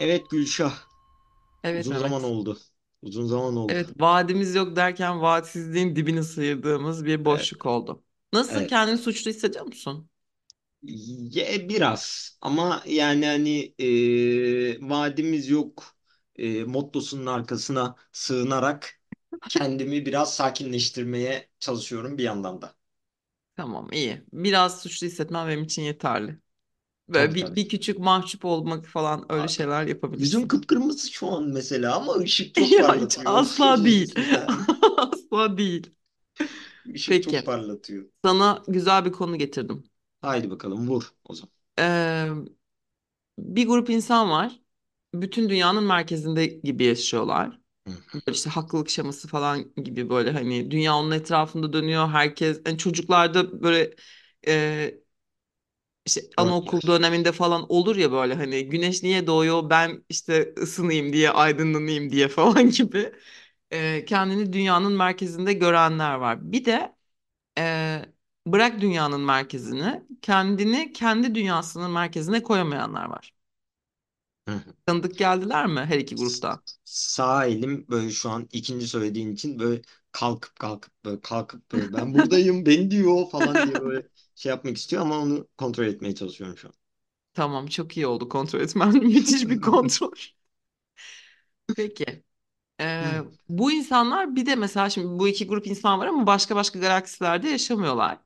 Evet Gülşah. Evet Uzun zaman Mehmet. oldu. Uzun zaman oldu. Evet, vaadimiz yok derken vaatsizliğin dibini sıyırdığımız bir Evet. boşluk oldu. Nasıl, Evet. kendini suçlu hissediyor musun? Biraz ama yani hani vaadimiz yok mottosunun arkasına sığınarak kendimi biraz sakinleştirmeye çalışıyorum bir yandan da. Tamam, iyi. Biraz suçlu hissetmem benim için yeterli. Böyle Tabii bir, tabii. bir küçük mahcup olmak falan, öyle Abi, şeyler yüzüm yapabilirsin. kıpkırmızı şu an mesela ama ışık çok Ya hiç parlatıyor. asla değil. Asla değil. Işık çok Peki, parlatıyor. sana güzel bir konu getirdim. Haydi bakalım vur o zaman. Ee, Bir grup insan var. Bütün dünyanın merkezinde gibi yaşıyorlar. Hı. Böyle işte haklılık şeması falan gibi, böyle hani dünya onun etrafında dönüyor. Herkes, yani çocuklarda böyle e, işte anaokul Örtüler. döneminde falan olur ya, böyle hani güneş niye doğuyor, ben işte ısınayım diye, aydınlanayım diye falan gibi. Kendini dünyanın merkezinde görenler var. Bir de e, bırak dünyanın merkezini, kendini kendi dünyasının merkezine koyamayanlar var. Hı. Tanıdık geldiler mi her iki gruptan? Sağ elim böyle şu an ikinci söylediğin için böyle kalkıp böyle ben buradayım ben diyor falan diye böyle şey yapmak istiyor ama onu kontrol etmeye çalışıyorum şu an. Tamam, çok iyi oldu kontrol etmen. Müthiş bir kontrol. Peki. Bu insanlar, bir de mesela şimdi bu iki grup insan var ama başka başka galaksilerde yaşamıyorlar.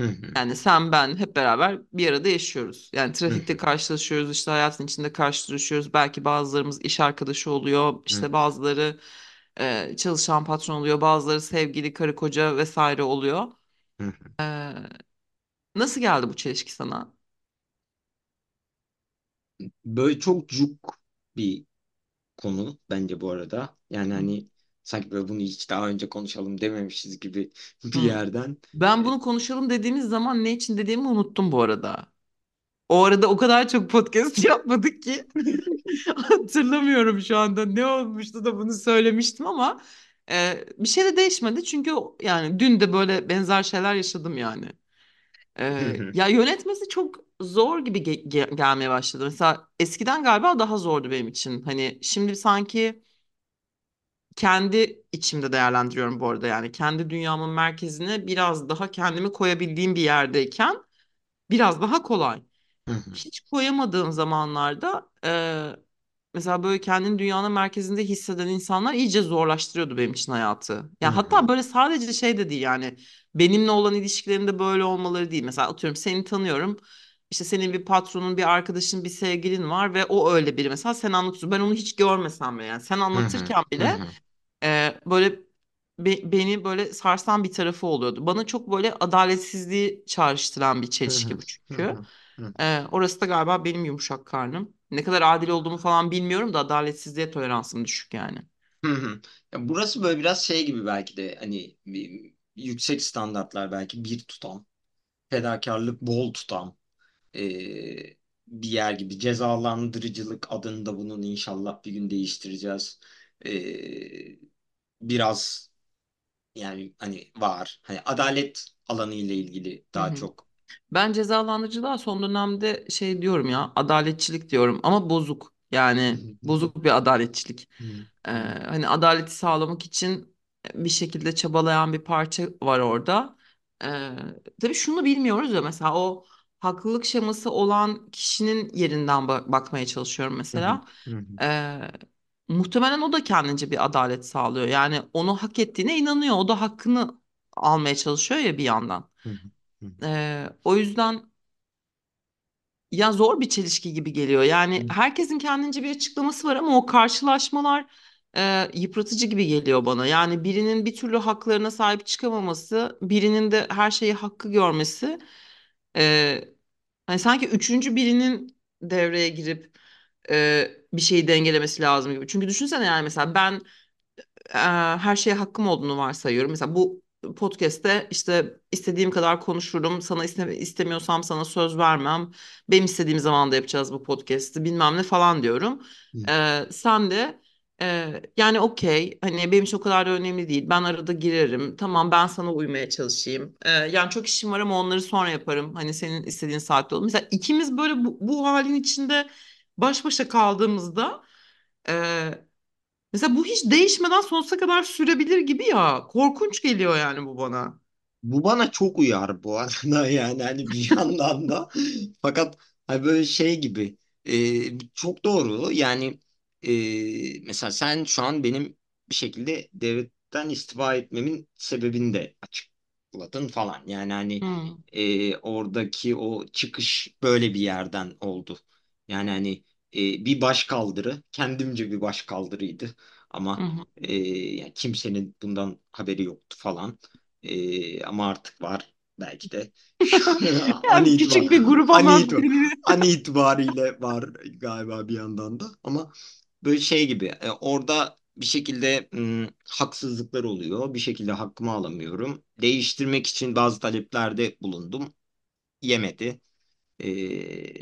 Hı. Yani sen, ben hep beraber bir arada yaşıyoruz. Yani trafikte Hı. karşılaşıyoruz, işte hayatın içinde karşılaşıyoruz. Belki bazılarımız iş arkadaşı oluyor, Hı. işte bazıları çalışan patron oluyor, bazıları sevgili karı koca vesaire oluyor. Hı. E, Nasıl geldi bu çelişki sana? Böyle çok cuk bir konu bence bu arada. Yani hani sanki böyle bunu hiç daha önce konuşalım dememişiz gibi bir Hmm. yerden. Ben bunu konuşalım dediğimiz zaman ne için dediğimi unuttum bu arada. O arada o kadar çok podcast yapmadık ki hatırlamıyorum şu anda ne olmuştu da bunu söylemiştim, ama bir şey de değişmedi çünkü yani dün de böyle benzer şeyler yaşadım yani. Hı. Ya yönetmesi çok zor gibi gelmeye başladı. Mesela eskiden galiba daha zordu benim için. Hani şimdi sanki kendi içimde değerlendiriyorum bu arada, yani kendi dünyamın merkezine biraz daha kendimi koyabildiğim bir yerdeyken biraz daha kolay. Hı. Hiç koyamadığım zamanlarda mesela böyle kendini dünyanın merkezinde hisseden insanlar iyice zorlaştırıyordu benim için hayatı. Hı Ya hatta hı. böyle sadece şey de değil, yani benimle olan ilişkilerinde böyle olmaları değil. Mesela atıyorum seni tanıyorum. İşte senin bir patronun, bir arkadaşın, bir sevgilin var ve o öyle biri, mesela sen anlatıyorsun. Ben onu hiç görmesem bile, yani sen Hı. anlatırken Hı bile hı. Böyle beni böyle sarsan bir tarafı oluyordu. Bana çok böyle adaletsizliği çağrıştıran bir Hı çelişki hı. bu Hı çünkü. hı. Hı. Orası da galiba benim yumuşak karnım. Ne kadar adil olduğumu falan bilmiyorum da adaletsizliğe toleransım düşük yani. Hı. Ya burası böyle biraz şey gibi belki de hani yüksek standartlar belki bir tutam, fedakarlık bol tutam bir yer gibi. Cezalandırıcılık adını da bunun inşallah bir gün değiştireceğiz. Biraz yani hani var. Hani adalet alanı ile ilgili Hı daha hı. çok. Ben cezalandırıcılığa son dönemde şey diyorum ya, adaletçilik diyorum ama bozuk. Yani bozuk bir adaletçilik. Hani adaleti sağlamak için bir şekilde çabalayan bir parça var orada. Ee, Tabii şunu bilmiyoruz ya, mesela o haklılık şeması olan kişinin yerinden bakmaya çalışıyorum mesela. Ee, Muhtemelen o da kendince bir adalet sağlıyor. Yani onu hak ettiğine inanıyor. O da hakkını almaya çalışıyor ya bir yandan. O yüzden ya zor bir çelişki gibi geliyor. Yani herkesin kendince bir açıklaması var ama o karşılaşmalar yıpratıcı gibi geliyor bana. Yani birinin bir türlü haklarına sahip çıkamaması, birinin de her şeyi hakkı görmesi. e, Hani sanki üçüncü birinin devreye girip bir şeyi dengelemesi lazım gibi. Çünkü düşünsene, yani mesela ben her şeye hakkım olduğunu varsayıyorum. Mesela bu podcast'te işte istediğim kadar konuşurum. Sana istemiyorsam sana söz vermem. Benim istediğim zaman da yapacağız bu podcast'i, bilmem ne falan diyorum. Sen de yani okey, hani benim için o kadar da önemli değil. Ben arada girerim. Tamam, ben sana uymaya çalışayım. Yani çok işim var ama onları sonra yaparım. Hani senin istediğin saatte olur. Mesela ikimiz böyle bu halin içinde baş başa kaldığımızda mesela bu hiç değişmeden sonsuza kadar sürebilir gibi ya. Korkunç geliyor yani bu bana. Bu bana çok uyar bu arada yani hani bir yandan da fakat hani böyle şey gibi çok doğru yani mesela sen şu an benim bir şekilde devletten istifa etmemin sebebini de açıkladın falan yani hani Hmm. Oradaki o çıkış böyle bir yerden oldu yani hani bir başkaldırı kendimce bir başkaldırıydı Hı ama hı. Yani kimsenin bundan haberi yoktu falan. Ama artık var belki de. An Yani itibar küçük bir gruba an itibar maddeli. an itibariyle var galiba bir yandan da ama böyle şey gibi orada bir şekilde haksızlıklar oluyor. Bir şekilde hakkımı alamıyorum. Değiştirmek için bazı taleplerde bulundum. Yemedi.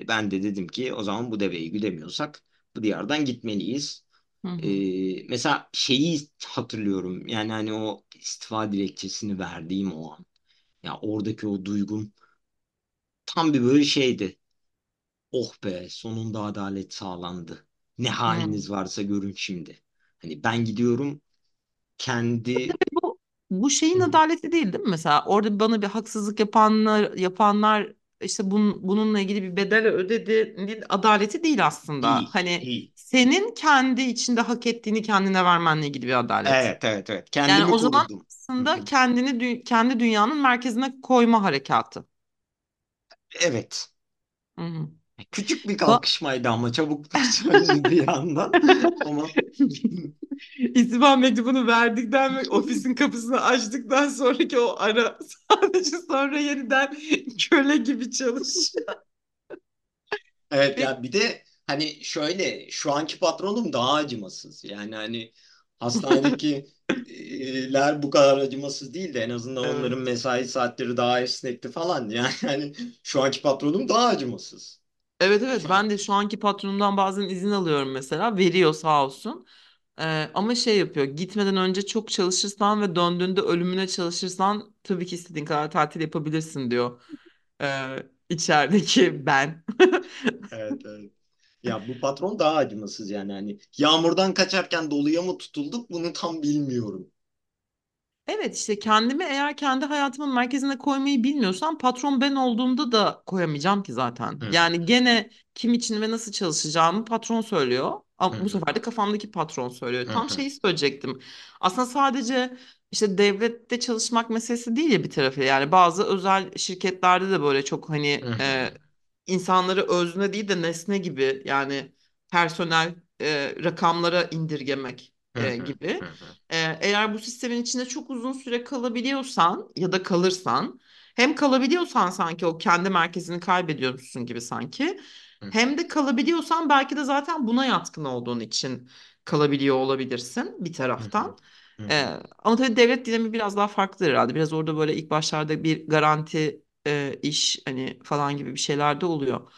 Ben de dedim ki o zaman bu deveyi güdemiyorsak bu diyardan gitmeliyiz. Hı. Mesela şeyi hatırlıyorum yani hani o istifa dilekçesini verdiğim o an. Ya oradaki o duygum tam bir böyle şeydi. Oh be sonunda adalet sağlandı. Ne Hı. haliniz varsa görün şimdi. Hani ben gidiyorum kendi... Bu şeyin adaleti değil değil mi? Mesela orada bana bir haksızlık yapanlar işte bununla ilgili bir bedel ödediğinin adaleti değil aslında. Değil, Hani değil. senin kendi içinde hak ettiğini kendine vermenle ilgili bir adalet. Evet. Yani Kendimi o zaman korudum. aslında kendini kendi dünyanın merkezine koyma harekatı. Evet. Hı. Küçük bir Ba- kalkışmaydı ama çabuk bir yandan. Ama İstifa mektubunu verdikten ve ofisin kapısını açtıktan sonraki o ara sadece sonra yeniden köle gibi çalış. evet Peki. ya bir de hani şöyle şu anki patronum daha acımasız. Yani hani hastanedekiler bu kadar acımasız değil de en azından Evet. onların mesai saatleri daha esnekti falan. Yani hani şu anki patronum daha acımasız. Evet, ben de şu anki patronumdan bazen izin alıyorum mesela, veriyor sağ olsun. Ama şey yapıyor, gitmeden önce çok çalışırsan ve döndüğünde ölümüne çalışırsan tabii ki istediğin kadar tatil yapabilirsin diyor içerideki ben. Evet. Ya bu patron daha acımasız yani hani yağmurdan kaçarken doluya mı tutulduk bunu tam bilmiyorum. Evet, işte kendimi eğer kendi hayatımın merkezine koymayı bilmiyorsam patron ben olduğumda da koyamayacağım ki zaten. Hı. Yani gene kim için ve nasıl çalışacağımı patron söylüyor. Hı Ama bu hı. sefer de kafamdaki patron söylüyor. Hı Tam hı. şeyi söyleyecektim. Aslında sadece işte devlette çalışmak meselesi değil ya bir tarafı. Yani bazı özel şirketlerde de böyle çok Hı hani hı. İnsanları özne değil de nesne gibi, yani personel rakamlara indirgemek Hı hı. gibi. Hı. Eğer bu sistemin içinde çok uzun süre kalabiliyorsan ya da kalırsan, hem kalabiliyorsan sanki o kendi merkezini kaybediyormuşsun gibi sanki, Hı. hem de kalabiliyorsan belki de zaten buna yatkın olduğun için kalabiliyor olabilirsin bir Hı. taraftan. Hı. Ama tabii devlet dinamiği biraz daha farklı herhalde. Biraz orada böyle ilk başlarda bir garanti iş hani falan gibi bir şeyler de oluyor.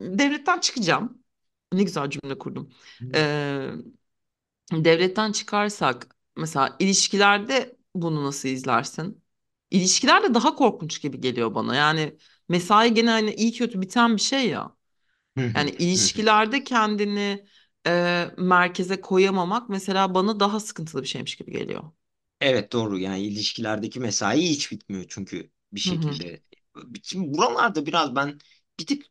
Devletten çıkacağım. Ne güzel cümle kurdum. Ee, Devletten çıkarsak mesela ilişkilerde bunu nasıl izlersin? İlişkiler de daha korkunç gibi geliyor bana. Yani mesai gene hani iyi kötü biten bir şey ya. Hı. Yani Hı. ilişkilerde kendini merkeze koyamamak mesela bana daha sıkıntılı bir şeymiş gibi geliyor. Evet doğru yani ilişkilerdeki mesai hiç bitmiyor çünkü bir Hı. şekilde. Şimdi buralarda biraz ben bir tık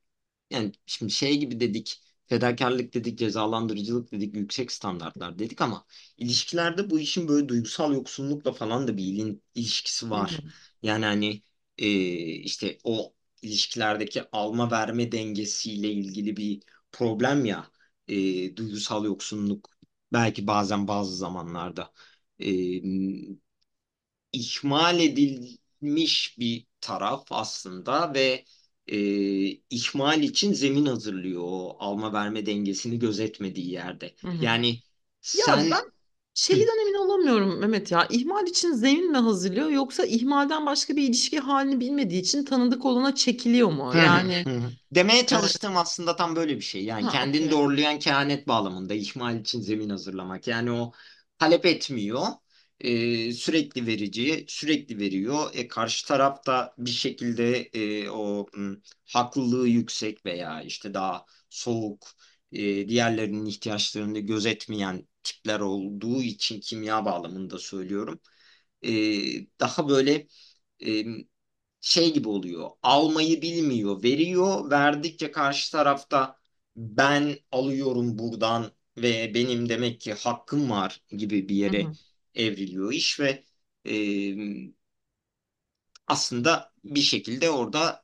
yani şimdi şey gibi dedik fedakarlık dedik cezalandırıcılık dedik yüksek standartlar dedik ama ilişkilerde bu işin böyle duygusal yoksunlukla falan da bir ilişkisi Hı. var. Yani hani işte o ilişkilerdeki alma verme dengesiyle ilgili bir problem ya duygusal yoksunluk belki bazen bazı zamanlarda e, ihmal edilmiş bir taraf aslında ve ihmal için zemin hazırlıyor o alma verme dengesini gözetmediği yerde. Hı. Yani Ya sen ben Hı. şeyden emin olamıyorum Mehmet ya. İhmal için zemin mi hazırlıyor, yoksa ihmalden başka bir ilişki halini bilmediği için tanıdık olana çekiliyor mu? Yani Demeye e, çalıştığım aslında tam böyle bir şey. Yani ha kendini okey. doğrulayan kehanet bağlamında ihmal için zemin hazırlamak. Yani o talep etmiyor. Sürekli verici, sürekli veriyor. Karşı taraf da bir şekilde o haklılığı yüksek veya işte daha soğuk. diğerlerinin ihtiyaçlarını gözetmeyen tipler olduğu için kimya bağlamında söylüyorum. Daha böyle şey gibi oluyor. Almayı bilmiyor, veriyor. Verdikçe karşı tarafta ben alıyorum buradan ve benim demek ki hakkım var gibi bir yere evriliyor iş ve aslında bir şekilde orada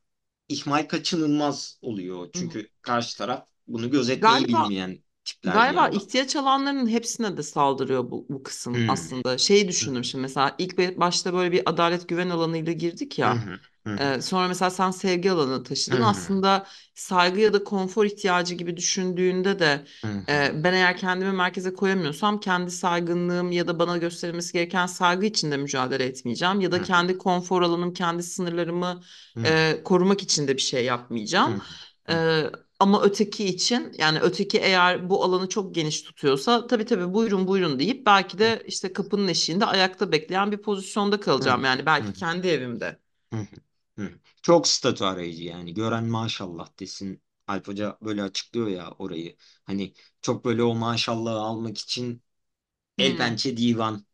ihmal kaçınılmaz oluyor. Çünkü karşı taraf bunu gözetmeyi bilmeyen tipler. Galiba ihtiyaç alanlarının hepsine de saldırıyor bu kısım aslında. Şeyi düşündüm şimdi mesela ilk başta böyle bir adalet güven alanıyla girdik ya. Sonra mesela sen sevgi alanına taşıdın. Aslında saygı ya da konfor ihtiyacı gibi düşündüğünde de ben eğer kendimi merkeze koyamıyorsam kendi saygınlığım ya da bana gösterilmesi gereken saygı içinde mücadele etmeyeceğim. Ya da kendi konfor alanım, kendi sınırlarımı korumak için de bir şey yapmayacağım. Ama öteki için yani öteki eğer bu alanı çok geniş tutuyorsa tabii buyurun buyurun deyip belki de işte kapının eşiğinde ayakta bekleyen bir pozisyonda kalacağım. Yani belki kendi evimde. Çok statü arayıcı yani gören maşallah desin. Alp Hoca böyle açıklıyor ya orayı. Hani çok böyle o maşallahı almak için el pençe divan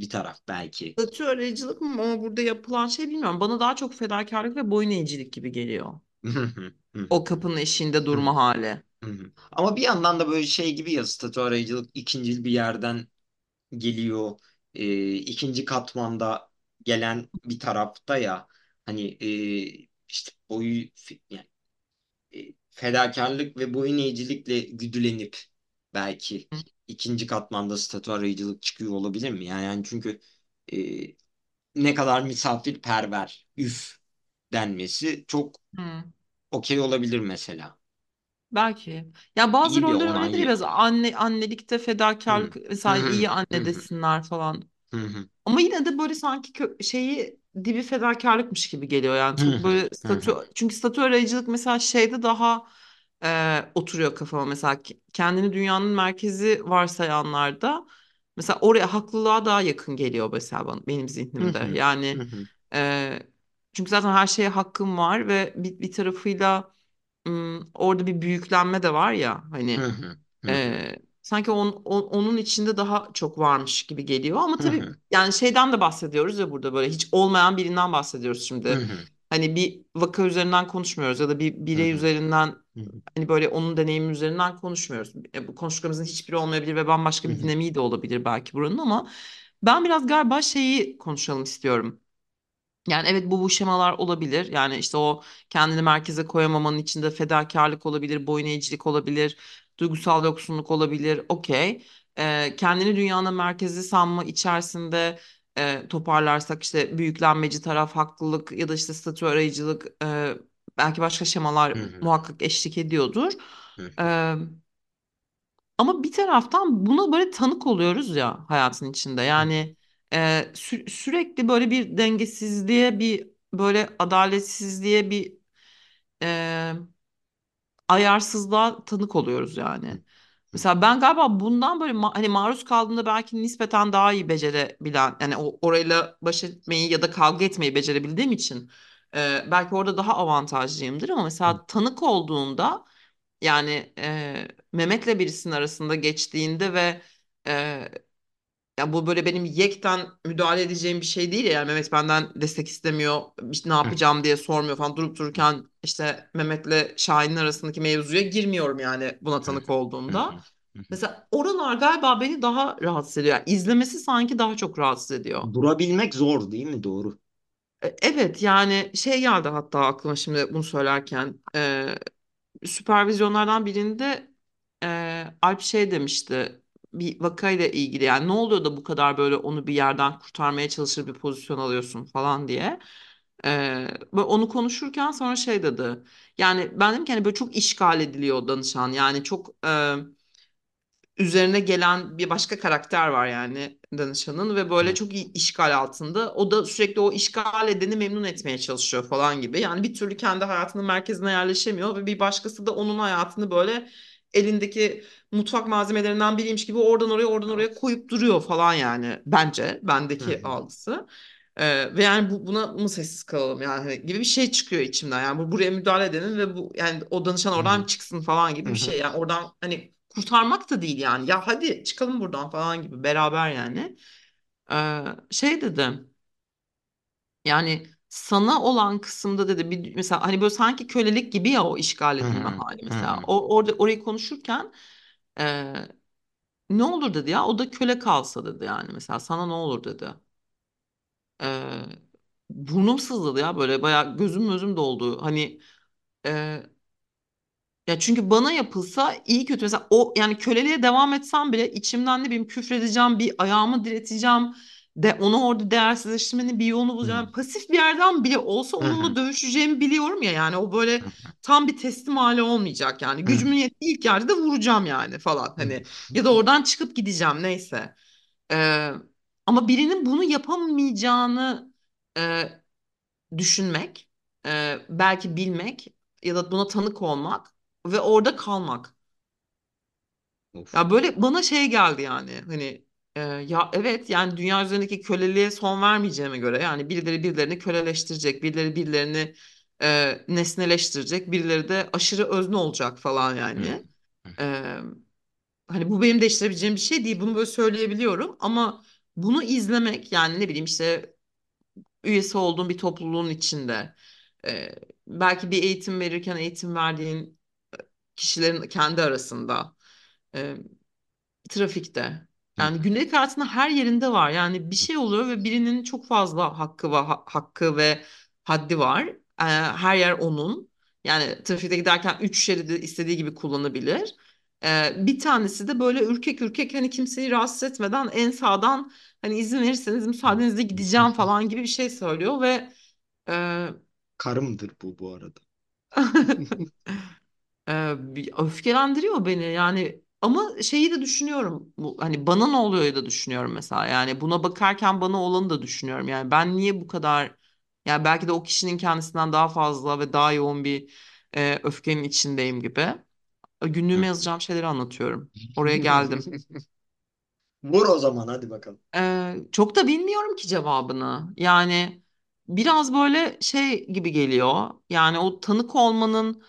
bir taraf belki. Statü arayıcılık mı ama burada yapılan şey bilmiyorum. Bana daha çok fedakarlık ve boyun eğicilik gibi geliyor. O kapının eşiğinde durma hali. Ama bir yandan da böyle şey gibi ya statü arayıcılık ikinci bir yerden geliyor. İkinci katmanda gelen bir tarafta ya hani işte boyu yani fedakarlık ve boyun eğicilikle güdülenip belki ikinci katmanda statü arayıcılık çıkıyor olabilir mi? Yani çünkü ne kadar misafirperver üf denmesi çok okey olabilir mesela. Belki. Ya bazı roller öyledir ya biraz annelikte fedakarlık mesela iyi anne desinler falan. Ama yine de böyle sanki dibi fedakarlıkmış gibi geliyor yani çok böyle statü çünkü statü arayıcılık mesela şeyde daha oturuyor kafama mesela kendini dünyanın merkezi varsayanlarda mesela oraya haklılığa daha yakın geliyor mesela benim zihnimde yani çünkü zaten her şeye hakkım var ve bir tarafıyla orada bir büyüklenme de var ya hani sanki onun içinde daha çok varmış gibi geliyor ama tabii yani şeyden de bahsediyoruz ya burada böyle hiç olmayan birinden bahsediyoruz şimdi. Hani bir vaka üzerinden konuşmuyoruz ya da bir birey üzerinden hani böyle onun deneyimi üzerinden konuşmuyoruz. Bu konuştuklarımızın hiçbiri olmayabilir ve bambaşka bir dinamiği de olabilir belki buranın ama ben biraz galiba şeyi konuşalım istiyorum. Yani evet bu şemalar olabilir. Yani işte o kendini merkeze koyamamanın içinde fedakarlık olabilir, boyun eğicilik olabilir. Duygusal yoksunluk olabilir, okey. Kendini dünyanın merkezi sanma içerisinde toparlarsak işte büyüklenmeci taraf, haklılık ya da işte statü arayıcılık belki başka şemalar muhakkak eşlik ediyordur. Ama bir taraftan buna böyle tanık oluyoruz ya hayatın içinde. Yani sürekli böyle bir dengesizliğe, bir böyle adaletsizliğe, bir... ayarsızlığa tanık oluyoruz yani. Mesela ben galiba bundan böyle hani maruz kaldığımda belki nispeten daha iyi becerebilen yani orayla baş etmeyi ya da kavga etmeyi becerebildiğim için belki orada daha avantajlıyımdır ama mesela tanık olduğumda yani Mehmet'le birisinin arasında geçtiğinde ve ya bu böyle benim yekten müdahale edeceğim bir şey değil ya yani Mehmet benden destek istemiyor işte ne yapacağım diye sormuyor falan durup dururken işte Mehmet'le Şahin'in arasındaki mevzuya girmiyorum yani buna tanık olduğumda. Mesela oralar galiba beni daha rahatsız ediyor. Yani izlemesi sanki daha çok rahatsız ediyor. Durabilmek zor değil mi? Doğru. Evet yani şey geldi hatta aklıma şimdi bunu söylerken süpervizyonlardan birinde Alp şey demişti. Bir vakayla ilgili yani ne oluyor da bu kadar böyle onu bir yerden kurtarmaya çalışır bir pozisyon alıyorsun falan diye. Onu konuşurken sonra şey dedi. Yani ben dedim ki hani böyle çok işgal ediliyor danışan. Yani çok üzerine gelen bir başka karakter var yani danışanın ve böyle çok işgal altında. O da sürekli o işgal edeni memnun etmeye çalışıyor falan gibi. Yani bir türlü kendi hayatının merkezine yerleşemiyor ve bir başkası da onun hayatını böyle elindeki mutfak malzemelerinden biriymiş gibi oradan oraya koyup duruyor falan yani bence bendeki algısı. Ve yani buna mı sessiz kalalım yani hani gibi bir şey çıkıyor içimden. Yani buraya müdahale edelim ve bu yani o danışan oradan çıksın falan gibi bir şey. Yani oradan hani kurtarmak da değil yani. Ya hadi çıkalım buradan falan gibi beraber yani. Şey dedim. Yani sana olan kısımda dedi bir, mesela hani böyle sanki kölelik gibi ya o işgal edilme hali mesela. Orada orayı konuşurken e, ne olur dedi ya o da köle kalsa dedi yani mesela sana ne olur dedi. Ee, Burnum sızladı ya böyle bayağı gözüm doldu. Hani e, ya çünkü bana yapılsa iyi kötü mesela o yani köleliğe devam etsem bile içimden ne bileyim küfredeceğim bir ayağımı direteceğim de onu orada değersizleştirmenin bir yolunu bulacağım. Yani pasif bir yerden bile olsa onunla dövüşeceğimi biliyorum ya yani o böyle tam bir teslim hali olmayacak yani gücümün yettiği ilk yerde de vuracağım yani falan hani ya da oradan çıkıp gideceğim neyse. Ee, Ama birinin bunu yapamayacağını e, düşünmek, belki bilmek ya da buna tanık olmak ve orada kalmak. Of. Ya böyle bana şey geldi yani hani ya evet yani dünya üzerindeki köleliğe son vermeyeceğime göre yani birileri birilerini köleleştirecek, birileri birilerini nesneleştirecek, birileri de aşırı özne olacak falan yani. E, Hani bu benim değiştirebileceğim bir şey değil. Bunu böyle söyleyebiliyorum ama bunu izlemek yani ne bileyim işte üyesi olduğun bir topluluğun içinde e, belki bir eğitim verirken eğitim verdiğin kişilerin kendi arasında e, trafikte yani gündelik hayatında her yerinde var. Yani bir şey oluyor ve birinin çok fazla hakkı ve haddi var. Her yer onun. Yani trafikte giderken 3 şeridi istediği gibi kullanabilir. Bir tanesi de böyle ürkek hani kimseyi rahatsız etmeden en sağdan hani izin verirseniz müsaadenizle gideceğim falan gibi bir şey söylüyor ve e, Karımdır bu arada. Öfkelendiriyor beni yani ama şeyi de düşünüyorum bu, hani bana ne oluyor da düşünüyorum mesela yani buna bakarken bana olanı da düşünüyorum yani ben niye bu kadar yani belki de o kişinin kendisinden daha fazla ve daha yoğun bir öfkenin içindeyim gibi. Günlüğüme yazacağım şeyleri anlatıyorum oraya geldim. Vur o zaman hadi bakalım. Çok da bilmiyorum ki cevabını. Yani biraz böyle şey gibi geliyor. Yani o tanık olmanın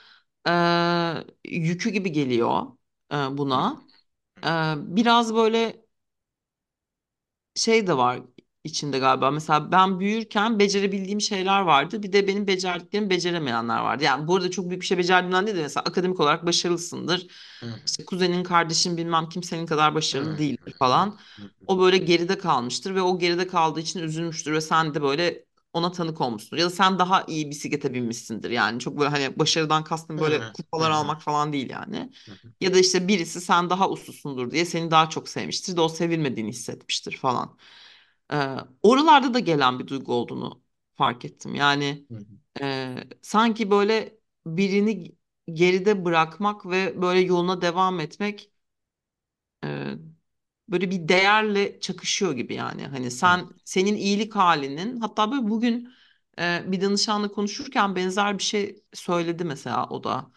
yükü gibi geliyor buna. Biraz böyle şey de var içinde galiba. Mesela ben büyürken becerebildiğim şeyler vardı. Bir de benim becerdiklerim beceremeyenler vardı. Yani bu arada çok büyük bir şey becerdiğimden değil de mesela akademik olarak başarılısındır. İşte kuzenin, kardeşin bilmem kimsenin kadar başarılı değildir falan. O böyle geride kalmıştır ve o geride kaldığı için üzülmüştür ve sen de böyle ona tanık olmuşsundur. Ya da sen daha iyi bisiklete binmişsindir. Yani çok böyle hani başarıdan kastım böyle kupalar almak falan değil yani. Ya da işte birisi sen daha uslusundur diye seni daha çok sevmiştir de o sevilmediğini hissetmiştir falan. Oralarda da gelen bir duygu olduğunu fark ettim. Yani sanki böyle birini geride bırakmak ve böyle yoluna devam etmek e, böyle bir değerle çakışıyor gibi yani. Hani senin iyilik halinin hatta böyle bugün bir danışanla konuşurken benzer bir şey söyledi mesela o da.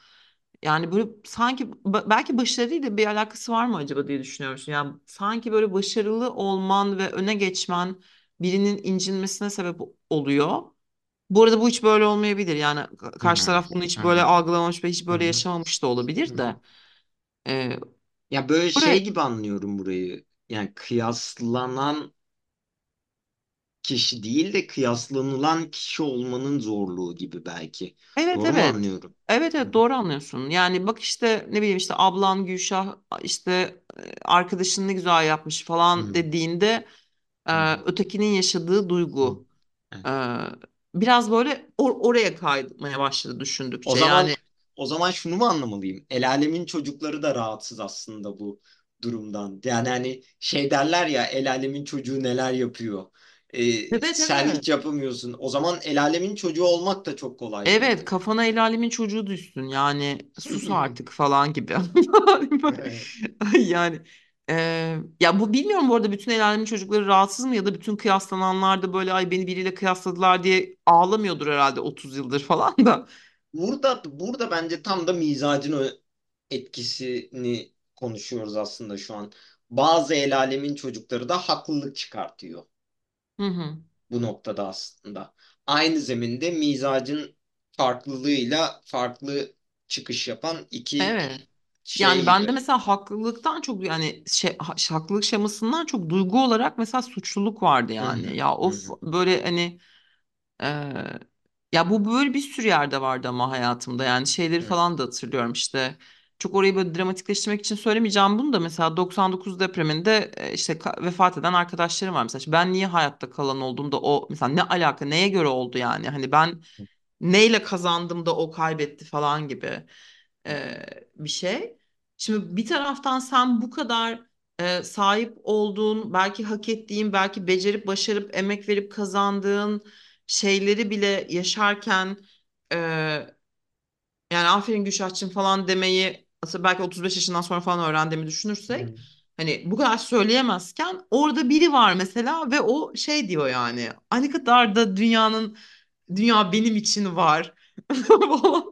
Yani böyle sanki belki başarıyla bir alakası var mı acaba diye düşünüyorum. Yani sanki böyle başarılı olman ve öne geçmen birinin incinmesine sebep oluyor. Bu arada bu hiç böyle olmayabilir. Yani karşı taraf bunu hiç böyle algılamamış ve hiç böyle yaşamamış da olabilir de. E, Ya böyle şey Oraya gibi anlıyorum burayı. Yani kıyaslanan kişi değil de kıyaslanılan kişi olmanın zorluğu gibi belki. Evet Doğru mu evet. anlıyorum? Evet Hı evet hı. doğru anlıyorsun. Yani bak işte ne bileyim işte ablan Gülşah işte arkadaşın ne güzel yapmış Hı falan hı. dediğinde Hı hı. ötekinin yaşadığı Hı. duygu Evet. e, biraz böyle oraya kaymaya başladı O düşündükçe. zaman Yani o zaman şunu mu anlamalıyım? El alemin çocukları da rahatsız aslında bu durumdan. Yani hani şey derler ya, el alemin çocuğu neler yapıyor. evet Sen evet. hiç yapamıyorsun. O zaman el alemin çocuğu olmak da çok kolay Evet geliyor. kafana el alemin çocuğu düşsün yani sus artık falan gibi. Evet. Yani ya bu bilmiyorum bu arada bütün el alemin çocukları rahatsız mı ya da bütün kıyaslananlar da böyle ay beni biriyle kıyasladılar diye ağlamıyordur herhalde 30 yıldır falan da. Burada bence tam da mizacın etkisini konuşuyoruz aslında şu an. Bazı el alemin çocukları da haklılık çıkartıyor. Hı. bu noktada aslında. Aynı zeminde mizacın farklılığıyla farklı çıkış yapan iki Evet. şey. Yani ben de mesela haklılıktan çok yani haklılık şemasından çok duygu olarak mesela suçluluk vardı yani. Hı-hı, Ya of böyle hani eee, ya bu böyle bir sürü yerde vardı ama hayatımda yani şeyleri hı-hı, falan da hatırlıyorum işte. Çok orayı böyle dramatikleştirmek için söylemeyeceğim bunu da mesela 99 depreminde işte vefat eden arkadaşlarım var mesela. Ben niye hayatta kalan olduğumda o mesela ne alaka neye göre oldu yani hani ben neyle kazandım da o kaybetti falan gibi bir şey. Şimdi bir taraftan sen bu kadar sahip olduğun, belki hak ettiğin, belki becerip başarıp emek verip kazandığın şeyleri bile yaşarken e, yani aferin Gülşahçım falan demeyi aslında belki 35 yaşından sonra falan öğrendiğimi düşünürsek hı-hı. hani bu kadar söyleyemezken orada biri var mesela ve o şey diyor yani hani kadar da dünya benim için var. Falan.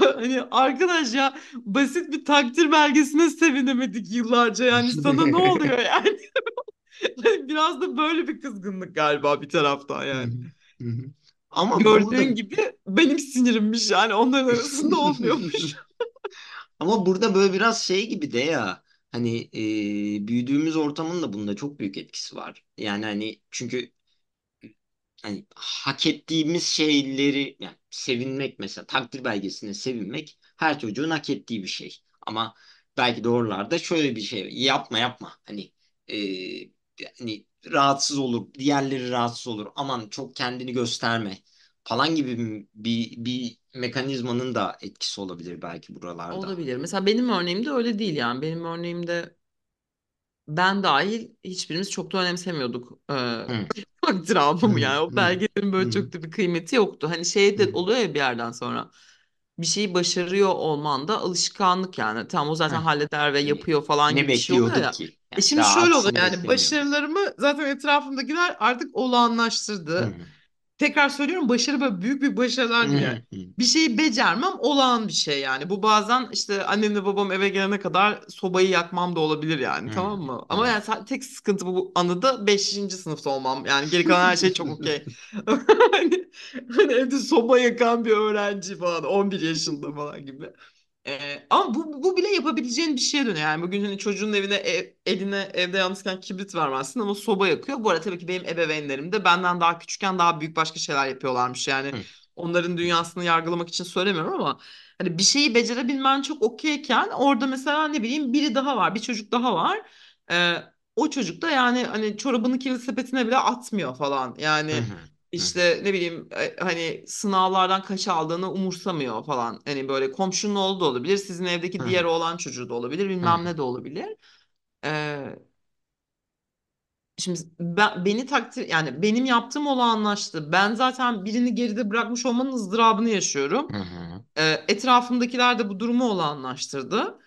Hani arkadaş ya basit bir takdir belgesine sevinemedik yıllarca yani sana ne oluyor yani? Biraz da böyle bir kızgınlık galiba bir taraftan yani. Hı. Ama Gördüğün burada gibi benim sinirimmiş yani onların arasında olmuyormuş. ama burada böyle biraz şey gibi de ya hani büyüdüğümüz ortamın da bunda çok büyük etkisi var. Yani hani çünkü hani hak ettiğimiz şeyleri yani sevinmek mesela takdir belgesine sevinmek her çocuğun hak ettiği bir şey. Ama belki de oralarda şöyle bir şey yapma hani hani rahatsız olur diğerleri rahatsız olur aman çok kendini gösterme falan gibi bir mekanizmanın da etkisi olabilir belki buralarda. Olabilir. Mesela benim örneğimde öyle değil yani. Benim örneğimde ben dahil hiçbirimiz çok da önemsemiyorduk Hı. takdir almamı Hı. yani. O Hı. belgelerin böyle Hı. çok da bir kıymeti yoktu. Hani şey de Hı. oluyor ya bir yerden sonra. Bir şeyi başarıyor olman da alışkanlık yani. Tam o zaten Heh, halleder ve hani yapıyor falan ne gibi bir şey oluyor bekliyorduk ya. ki? E Yani şimdi daha şöyle oluyor aksını yani beklemiyorduk. başarılarımı zaten etrafımdakiler artık Hı olağanlaştırdı. hı. Tekrar söylüyorum başarı böyle büyük bir başarılar değil yani. Hı. Bir şeyi becermem olağan bir şey yani. Bu bazen işte annemle babam eve gelene kadar sobayı yakmam da olabilir yani Hı. tamam mı? Ama Hı. yani tek sıkıntı bu anıda 5. sınıfta olmam. Yani geri kalan her şey çok okey. Hani, hani evde soba yakan bir öğrenci falan 11 yaşında falan gibi. Ama bu bile yapabileceğin bir şeye dönüyor. Yani bugün hani çocuğun eline evde yalnızken kibrit vermezsin ama soba yakıyor. Bu arada tabii ki benim ebeveynlerim de benden daha küçükken daha büyük başka şeyler yapıyorlarmış. Yani Hı. onların dünyasını yargılamak için söylemiyorum ama hani bir şeyi becerebilmen çok okeyken orada mesela ne bileyim biri daha var, bir çocuk daha var. Ee, O çocuk da yani hani çorabını kirli sepetine bile atmıyor falan. Hı Yani hı. Hı. işte ne bileyim hani sınavlardan kaç aldığını umursamıyor falan. Hani böyle komşunun oğlu da olabilir, sizin evdeki Hı. diğer oğlan çocuğu da olabilir, Hı. bilmem ne de olabilir. Ee, Şimdi beni takdir yani benim yaptığım olağanlaştı. Ben zaten birini geride bırakmış olmanın ızdırabını yaşıyorum. Hı. Etrafımdakiler de bu durumu olağanlaştırdı.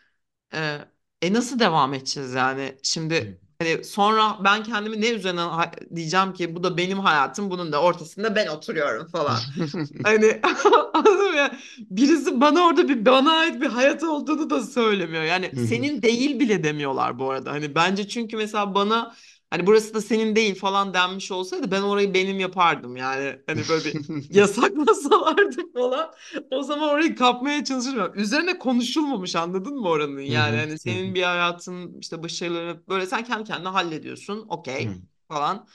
Ee, Nasıl devam edeceğiz yani? Hı. Şimdi hani sonra ben kendimi ne üzerine diyeceğim ki bu da benim hayatım bunun da ortasında ben oturuyorum falan. Hani anladın mı ya? Birisi bana orada bana ait bir hayat olduğunu da söylemiyor. Yani Hı. senin değil bile demiyorlar bu arada. Hani bence çünkü mesela bana hani burası da senin değil falan denmiş olsaydı ben orayı benim yapardım. Yani hani böyle bir yasaklasalardı falan o zaman orayı kapmaya çalışırım. Üzerine konuşulmamış anladın mı oranın? Hı Yani hı. hani Hı senin hı. bir hayatın işte başarılarını böyle sen kendi kendine hallediyorsun. Okey Hı. falan.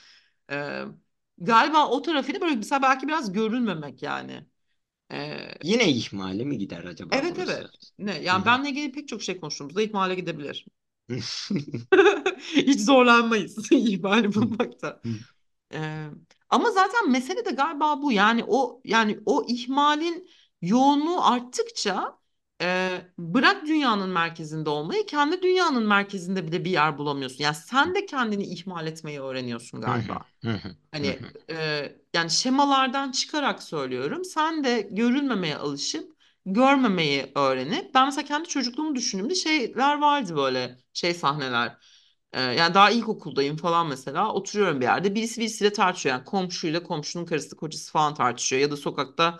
Ee, Galiba o tarafını böyle mesela belki biraz görülmemek yani. Ee, Yine ihmale mi gider acaba Evet burası? evet. Ne? Hı Yani hı. benle ilgili pek çok şey konuştuğumuzda ihmale gidebilir. Hiç zorlanmayız ihmali Hı. bulmakta. Hı. Ee, Ama zaten mesele de galiba bu. Yani o ihmalin yoğunluğu arttıkça bırak dünyanın merkezinde olmayı, kendi dünyanın merkezinde bile bir yer bulamıyorsun. Yani sen de kendini ihmal etmeyi öğreniyorsun Hı. galiba. Hı. Hani Hı. Yani şemalardan çıkarak söylüyorum. Sen de görülmemeye alışıp görmemeyi öğrenip ben mesela kendi çocukluğumu düşündüğümde şeyler vardı böyle şey sahneler. Yani daha ilkokuldayım falan mesela oturuyorum bir yerde birisi birisiyle tartışıyor yani komşuyla komşunun karısı kocası falan tartışıyor ya da sokakta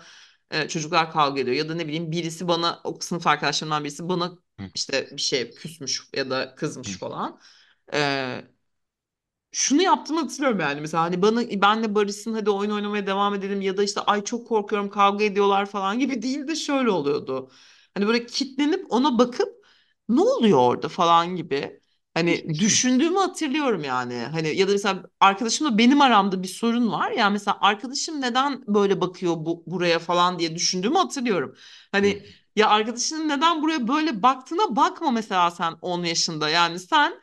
çocuklar kavga ediyor ya da ne bileyim birisi bana o sınıf arkadaşlarımdan birisi bana Hı. işte bir şey küsmüş ya da Hı. kızmış falan. E, şunu yaptığımı hatırlıyorum yani, mesela hani benle barışsın hadi oyun oynamaya devam edelim ya da işte ay çok korkuyorum kavga ediyorlar falan gibi değil de şöyle oluyordu. Hani böyle kitlenip ona bakıp ne oluyor orada falan gibi. Hani düşündüğümü hatırlıyorum yani. Hani ya da mesela arkadaşımla benim aramda bir sorun var. Yani mesela arkadaşım neden böyle bakıyor buraya falan diye düşündüğümü hatırlıyorum. Hani ya arkadaşının neden buraya böyle baktığına bakma mesela sen 10 yaşında. Yani sen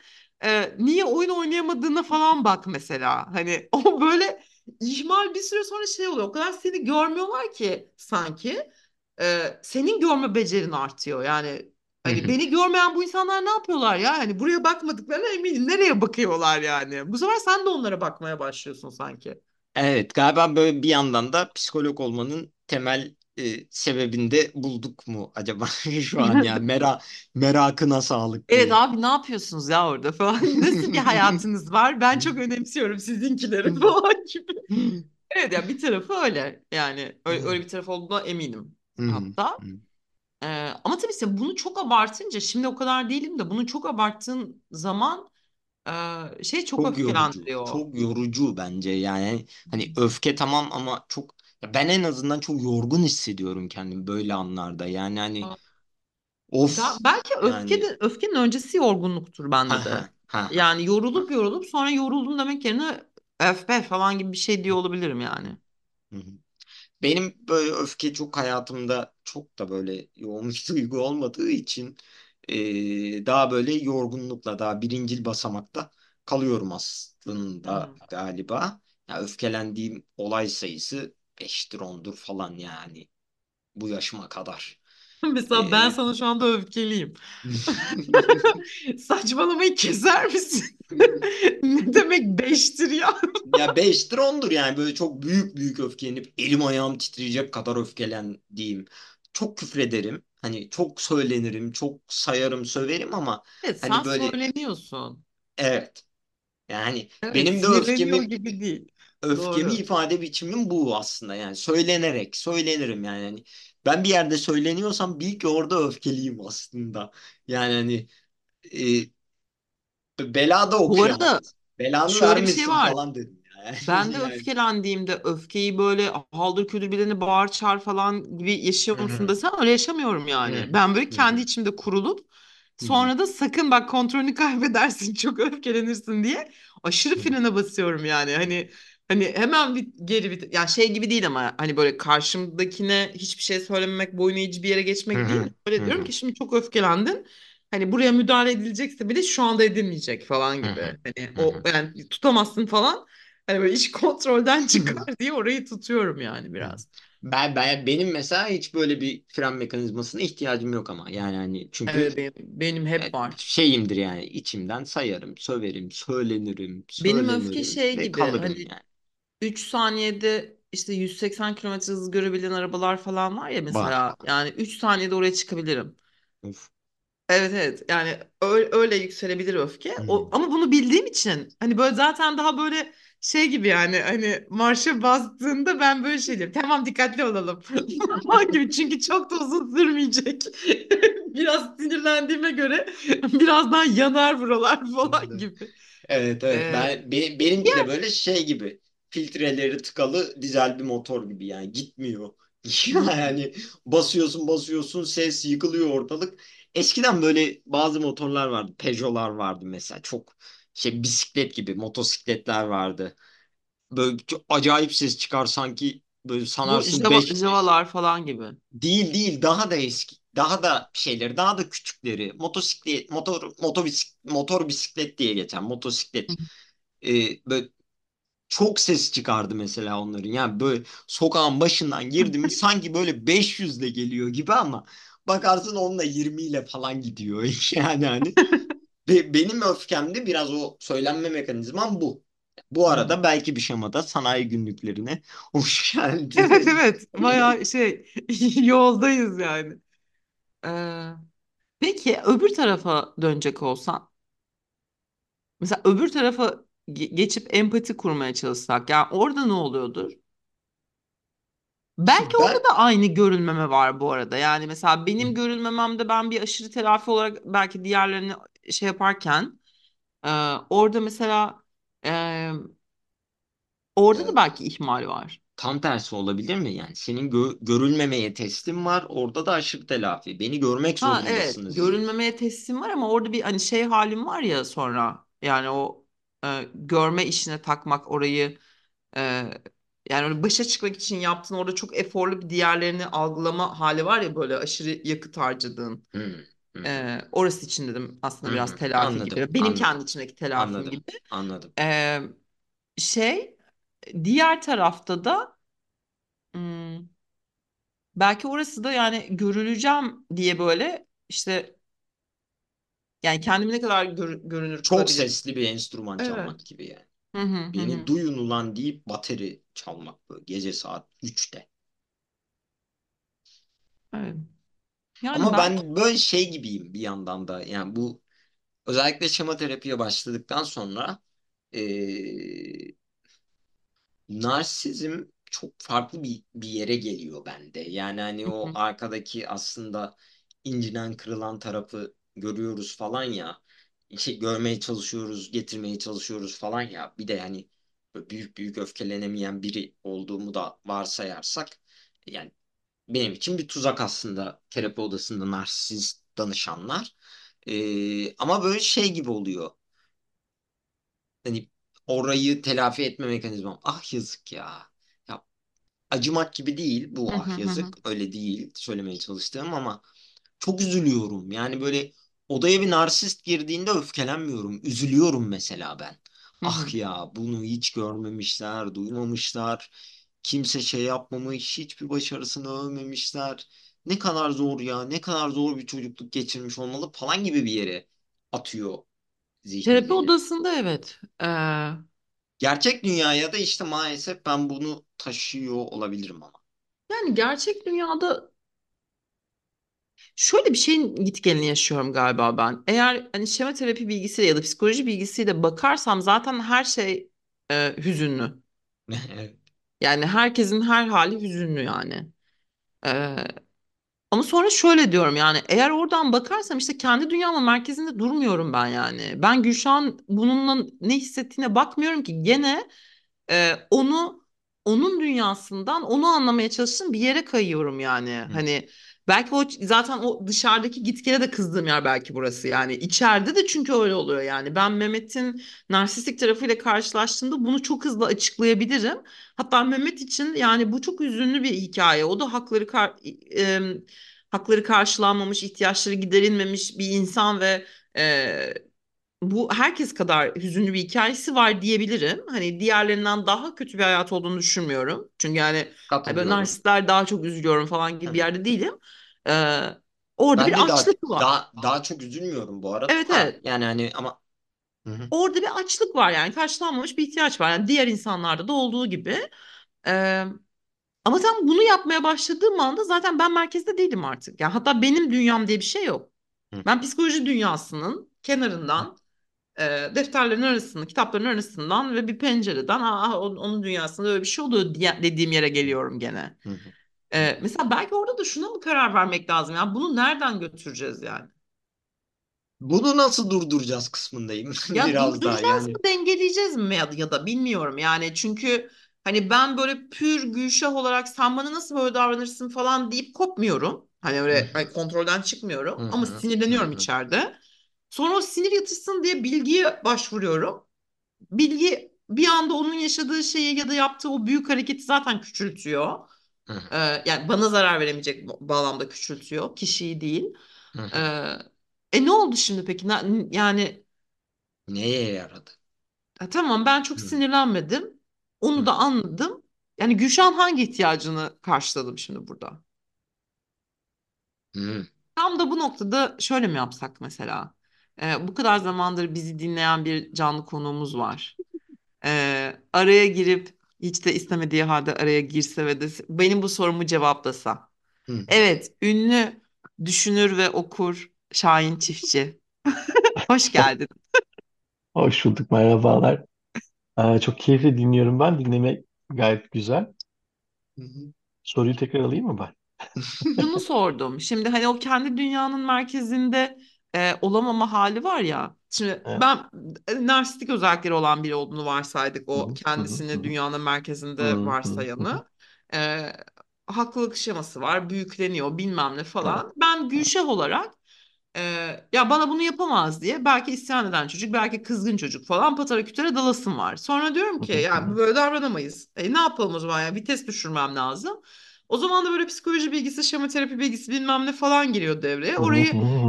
niye oyun oynayamadığına falan bak mesela. Hani o böyle ihmal bir süre sonra şey oluyor. O kadar seni görmüyorlar ki sanki. Senin görme becerin artıyor. Yani hani beni görmeyen bu insanlar ne yapıyorlar ya? Hani buraya bakmadıklarına eminim. Nereye bakıyorlar yani? Bu sefer sen de onlara bakmaya başlıyorsun sanki. Evet, galiba böyle bir yandan da psikolog olmanın temel sebebini de bulduk mu acaba şu an ya merakına sağlık Evet diyelim. abi ne yapıyorsunuz ya orada falan. Nasıl bir hayatınız var? Ben çok önemsiyorum sizinkileri falan gibi. Evet ya bir tarafı öyle. Yani öyle bir taraf olduğuna eminim hatta. Ama tabii sen bunu çok abartınca şimdi o kadar değilim de bunu çok abarttığın zaman şey çok Çok yorucu. öfkelendiriyor. Çok yorucu bence yani. Hani öfke tamam ama çok ya ben en azından çok yorgun hissediyorum kendimi böyle anlarda. Yani hani of Belki yani öfkenin öncesi yorgunluktur ha bende de. ha ha ha. Yani yorulup yorulup sonra yoruldum demek yerine öfbe falan gibi bir şey diyor olabilirim yani. Hı. Benim böyle öfke çok hayatımda çok da böyle yoğun bir duygu olmadığı için daha böyle yorgunlukla daha birincil basamakta kalıyorum aslında Hmm. galiba. Ya öfkelendiğim olay sayısı 5'tir 10'dur falan yani bu yaşıma kadar. Mesela ben E, sana şu anda öfkeliyim. Saçmalamayı keser misin? Ne demek 5'tir ya? Ya 5'tir 10'dur yani böyle çok büyük büyük öfkelenip elim ayağım titreyecek kadar öfkelendiğim. Çok küfrederim. Hani çok söylenirim, çok sayarım, söverim ama Evet sen hani böyle söyleniyorsun. evet. Yani Evet benim de sinirleniyor gibi değil. öfkemi Doğru. ifade biçimim bu aslında yani söylenerek söylenirim yani. Hani ben bir yerde söyleniyorsam bil ki orada öfkeliyim aslında. Yani hani e, bela da Bu arada okuyamaz. Belanı şöyle bir şey vermişsin var. falan dedim yani. Ben de Yani. öfkelendiğimde öfkeyi böyle haldır küldür bileni bağır çağır falan gibi yaşıyor musun desen öyle yaşamıyorum yani. Ben böyle kendi içimde kurulup sonra da sakın bak kontrolünü kaybedersin çok öfkelenirsin diye aşırı frene basıyorum yani. Hani hemen bir geri bir ya şey gibi değil ama hani böyle karşımdakine hiçbir şey söylememek boyun eğici bir yere geçmek değil. Öyle diyorum ki şimdi çok öfkelendin. Hani buraya müdahale edilecekse bile şu anda edilmeyecek falan gibi. Hani o yani tutamazsın falan. Hani böyle iş kontrolden çıkar diye orayı tutuyorum yani biraz. Benim mesela hiç böyle bir fren mekanizmasına ihtiyacım yok ama yani hani çünkü Evet benim hep var. şeyimdir yani içimden sayarım, söverim, söylenirim, Benim öfke söylenirim şey ve gibi kalırım hani yani. 3 saniyede işte 180 kilometre hız görebilen arabalar falan var ya Var. mesela. Yani 3 saniyede oraya çıkabilirim. Of. Evet yani öyle yükselebilir öfke. Hmm. Ama bunu bildiğim için hani böyle zaten daha böyle şey gibi yani hani marşa bastığında ben böyle şey diyorum. Tamam dikkatli olalım falan gibi çünkü çok da uzun sürmeyecek. Biraz sinirlendiğime göre birazdan yanar buralar falan gibi. Evet. Ee, Benimki de Yani böyle şey gibi filtreleri tıkalı dizel bir motor gibi yani gitmiyor. Yani basıyorsun ses yıkılıyor ortalık. Eskiden böyle bazı motorlar vardı. Peugeot'lar vardı mesela. Çok şey bisiklet gibi motosikletler vardı. Böyle çok acayip ses çıkar sanki böyle bu sanarsın javalar falan gibi. Değil daha da eski daha da şeyleri daha da küçükleri motosiklet motor bisiklet diye geçen motosiklet böyle çok ses çıkardı mesela onların yani böyle sokağın başından girdi mi sanki böyle 500 ile geliyor gibi ama bakarsın onunla 20 ile falan gidiyor yani hani benim öfkemde biraz o söylenme mekanizmam bu. Bu arada belki bir şamada sanayi günlüklerine hoş Evet geldin. evet bayağı şey yoldayız yani. Ee, Peki öbür tarafa dönecek olsan mesela öbür tarafa geçip empati kurmaya çalışsak yani orada ne oluyordur? Belki orada Ben da aynı görülmeme var bu arada. Yani mesela benim görülmememde ben bir aşırı telafi olarak belki diğerlerini şey yaparken orada mesela Ee, Orada da belki ihmal var. Tam tersi olabilir mi? Yani senin görülmemeye teslim var. Orada da aşırı telafi. Beni görmek Ha evet, zorundasınız. görülmemeye teslim var ama orada bir hani şey halim var ya sonra. Yani o görme işine takmak orayı e, yani öyle başa çıkmak için yaptığın orada çok eforlu bir diğerlerini algılama hali var ya böyle aşırı yakıt harcadığın. Hı, hı. Orası için dedim aslında biraz telafi Anladım, gibi. Benim anladım, kendi içimdeki telafim anladım, gibi. anladım. Ee, Şey diğer tarafta da hmm, belki orası da yani görüleceğim diye böyle işte yani kendimi ne kadar görünür Çok kılabilirim. sesli bir enstrüman Evet. çalmak gibi yani. Hı hı hı. Beni hı. duyun ulan deyip bateri çalmak böyle gece saat 3'te. Evet. Yani Ama belki ben böyle şey gibiyim bir yandan da. Yani bu özellikle şema terapiye başladıktan sonra eee narsizm çok farklı bir yere geliyor bende. Yani hani Hı o hı. arkadaki aslında incinen kırılan tarafı görüyoruz falan ya. İşte görmeye çalışıyoruz, getirmeye çalışıyoruz falan ya. Bir de hani böyle büyük büyük öfkelenemeyen biri olduğumu da varsayarsak yani benim için bir tuzak aslında terapi odasında narsist danışanlar. Ama böyle şey gibi oluyor. Hani orayı telafi etme mekanizmam. Ah yazık ya. Ya acımak gibi değil bu Hı hı ah hı hı. yazık. Öyle değil söylemeye çalıştığım ama çok üzülüyorum. Yani böyle odaya bir narsist girdiğinde öfkelenmiyorum. Üzülüyorum mesela ben. Hı Ah hı. ya bunu hiç görmemişler, duymamışlar. Kimse şey yapmamış, hiçbir başarısını övmemişler. Ne kadar zor ya, ne kadar zor bir çocukluk geçirmiş olmalı falan gibi bir yere atıyor zihnim Terapi beni. odasında evet. Gerçek dünyaya da işte maalesef ben bunu taşıyor olabilirim ama. Yani gerçek dünyada şöyle bir şeyin gitgelini yaşıyorum galiba ben. Eğer hani şema terapi bilgisiyle ya da psikoloji bilgisiyle bakarsam zaten her şey hüzünlü. Evet. Yani herkesin her hali hüzünlü yani. E, Ama sonra şöyle diyorum yani eğer oradan bakarsam işte kendi dünyamın merkezinde durmuyorum ben yani. Ben Gülşah'ın bununla ne hissettiğine bakmıyorum ki gene onu onun dünyasından onu anlamaya çalıştığım bir yere kayıyorum yani. Hı. Hani belki o zaten o dışarıdaki gitgele de kızdığım yer belki burası yani. İçeride de çünkü öyle oluyor yani. Ben Mehmet'in narsistik tarafıyla karşılaştığımda bunu çok hızlı açıklayabilirim. Hatta Mehmet için yani bu çok üzünlü bir hikaye. O da hakları karşılanmamış, ihtiyaçları giderilmemiş bir insan ve e, bu herkes kadar hüzünlü bir hikayesi var diyebilirim. Hani diğerlerinden daha kötü bir hayat olduğunu düşünmüyorum. Çünkü yani hani böyle Katılıyorum. narsistler daha çok üzülüyorum falan gibi bir Hı. yerde değilim. Ee, Orada Ben bir de daha açlık var. daha daha çok üzülmüyorum bu arada Evet da. evet. Yani hani ama Hı. Orada bir açlık var yani karşılanmamış bir ihtiyaç var. Yani diğer insanlarda da olduğu gibi. Ee, Ama tam bunu yapmaya başladığım anda zaten ben merkezde değilim artık. Yani hatta benim dünyam diye bir şey yok. Hı. Ben psikoloji dünyasının kenarından defterlerin arasından, kitapların arasından ve bir pencereden onun dünyasında öyle bir şey oluyor dediğim yere geliyorum gene. Hı. Hı. Mesela belki orada da şuna mı karar vermek lazım ya? Bunu nereden götüreceğiz yani? Bunu nasıl durduracağız kısmındayım Ya biraz daha durduracağız yani. mı, dengeleyeceğiz mi ya da bilmiyorum yani çünkü hani ben böyle pür Gülşah olarak sen bana nasıl böyle davranırsın falan deyip kopmuyorum. Hani Hı öyle hani hı. kontrolden Hı çıkmıyorum ama hı. Hı sinirleniyorum hı. içeride. Sonra o sinir yatırsın diye bilgiye başvuruyorum. Bilgi bir anda onun yaşadığı şeyi ya da yaptığı o büyük hareketi zaten küçültüyor. Hı. Yani bana zarar veremeyecek bağlamda küçültüyor. Kişiyi değil. Hı. Ne oldu şimdi peki? Yani Neye yaradı? Tamam ben çok Hı sinirlenmedim. Onu hı. da anladım. Yani Gülşah'ın hangi ihtiyacını karşıladım şimdi burada? Hı. Tam da bu noktada şöyle mi yapsak mesela? Bu kadar zamandır bizi dinleyen bir canlı konuğumuz var. Araya girip hiç de istemediği halde araya girse ve de benim bu sorumu cevaplasa. Hı. Evet, ünlü düşünür ve okur Şahin Çiftçi. Hoş geldin. Hoş bulduk, merhabalar. Çok keyifle dinliyorum ben. Dinlemek gayet güzel. Hı. Soruyu tekrar alayım mı ben? Şunu sordum. Şimdi hani o kendi dünyanın merkezinde olamama hali var ya. Şimdi Evet. ben narsistik özellikleri olan biri olduğunu varsaydık, o kendisini dünyanın merkezinde varsayanı. Haklılık şeması var, büyükleniyor bilmem ne falan. Evet. Ben Gülşah olarak ya bana bunu yapamaz diye belki isyan eden çocuk, belki kızgın çocuk falan patara kütere dalasım var. Sonra diyorum ki yani böyle davranamayız. Ne yapalım o zaman, ya vites düşürmem lazım. O zaman da böyle psikoloji bilgisi, şema terapi bilgisi bilmem ne falan giriyor devreye.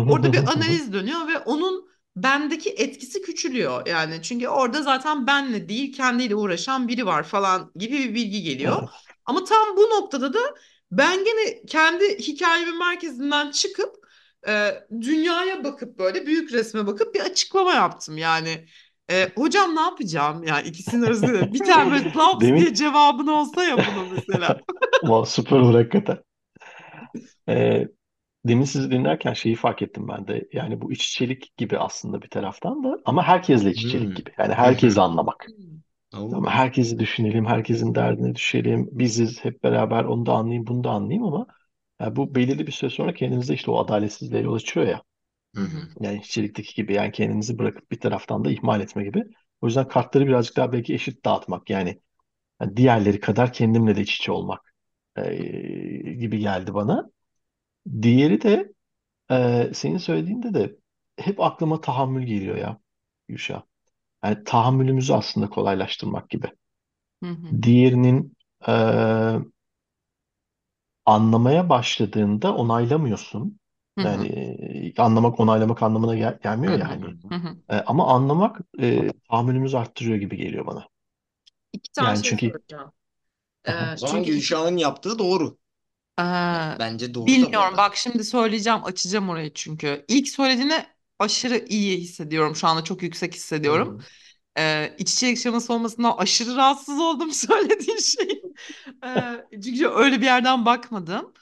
Orada bir analiz dönüyor ve onun bendeki etkisi küçülüyor. Yani çünkü orada zaten benle değil kendiyle uğraşan biri var falan gibi bir bilgi geliyor. Evet. Ama tam bu noktada da ben gene kendi hikayemin merkezinden çıkıp dünyaya bakıp böyle büyük resme bakıp bir açıklama yaptım. Yani hocam ne yapacağım? Yani ikisinin arasında bir tane böyle laps diye cevabın olsa ya bunu mesela. Süper olur hakikaten. Demin sizi dinlerken şeyi fark ettim ben de. Yani bu iç içelik gibi aslında bir taraftan da, ama herkesle iç içelik gibi. Yani herkesi anlamak. Ama herkesi düşünelim, herkesin derdine düşelim. Biziz hep beraber, onu da anlayayım, bunu da anlayayım, ama yani bu belirli bir süre sonra kendinizde işte o adaletsizliğe yol açıyor ya. Yani içerikteki gibi, yani kendinizi bırakıp bir taraftan da ihmal etme gibi. O yüzden kartları birazcık daha belki eşit dağıtmak, yani diğerleri kadar kendimle de iç içe olmak gibi geldi bana. Diğeri de senin söylediğinde de hep aklıma tahammül geliyor ya Gülşah. Yani tahammülümüzü aslında kolaylaştırmak gibi. Diğerinin anlamaya başladığında onaylamıyorsun. Yani anlamak onaylamak anlamına gelmiyor yani. Ama anlamak tahammülümüzü arttırıyor gibi geliyor bana. İki tane yani şey çünkü... soracağım. Çünkü Gülşah'ın yaptığı doğru. Bence doğru. Bilmiyorum bak, şimdi söyleyeceğim, açacağım orayı çünkü. İlk söylediğini aşırı iyi hissediyorum. Şu anda çok yüksek hissediyorum. İç içelik şeması olmasından aşırı rahatsız oldum söylediğin şey. Çünkü öyle bir yerden bakmadım.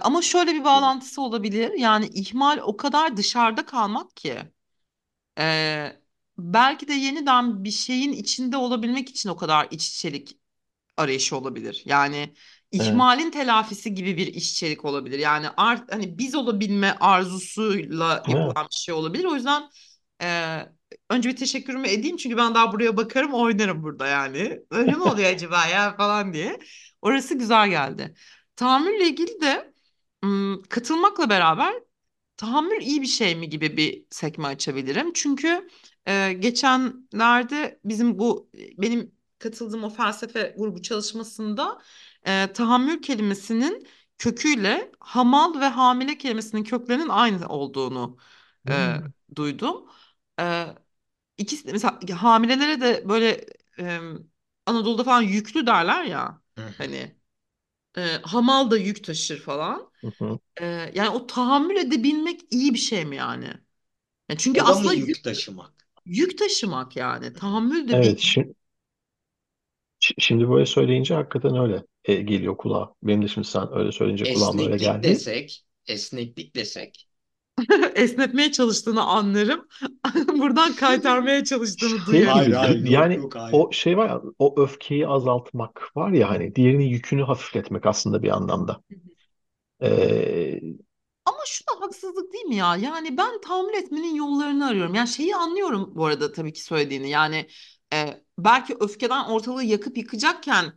Ama şöyle bir bağlantısı olabilir. Yani ihmal o kadar dışarıda kalmak ki. Belki de yeniden bir şeyin içinde olabilmek için o kadar iç içelik arayışı olabilir. Yani ihmalin telafisi gibi bir iç içelik olabilir. Yani hani biz olabilme arzusuyla yapılan bir şey olabilir. O yüzden... önce bir teşekkürümü edeyim çünkü ben daha buraya bakarım, oynarım burada yani. Öyle mi oluyor acaba ya falan diye. Orası güzel geldi. Tahammülle ilgili de katılmakla beraber tahammül iyi bir şey mi gibi bir sekme açabilirim. Çünkü geçenlerde benim katıldığım o felsefe grubu çalışmasında tahammül kelimesinin köküyle hamal ve hamile kelimesinin köklerinin aynı olduğunu duydum. İkisi mesela hamilelere de böyle Anadolu'da falan yüklü derler ya hani hamal da yük taşır falan. Yani o tahammül edebilmek iyi bir şey mi yani? Yani çünkü aslında yük taşımak. Yük taşımak yani tahammül de. Evet, şimdi böyle söyleyince hakikaten öyle geliyor kulağa. Benim de şimdi sen öyle söyleyince kulağıma öyle geldi. Esneklik desek. Esnetmeye çalıştığını anlarım. Buradan kaytarmaya çalıştığını duyarım. Hayır, yani yok. O şey var ya, o öfkeyi azaltmak var ya, hani diğerinin yükünü hafifletmek aslında bir anlamda. Ama şu da haksızlık değil mi ya? Yani ben tahammül etmenin yollarını arıyorum. Yani şeyi anlıyorum bu arada tabii ki söylediğini. Yani belki öfkeden ortalığı yakıp yıkacakken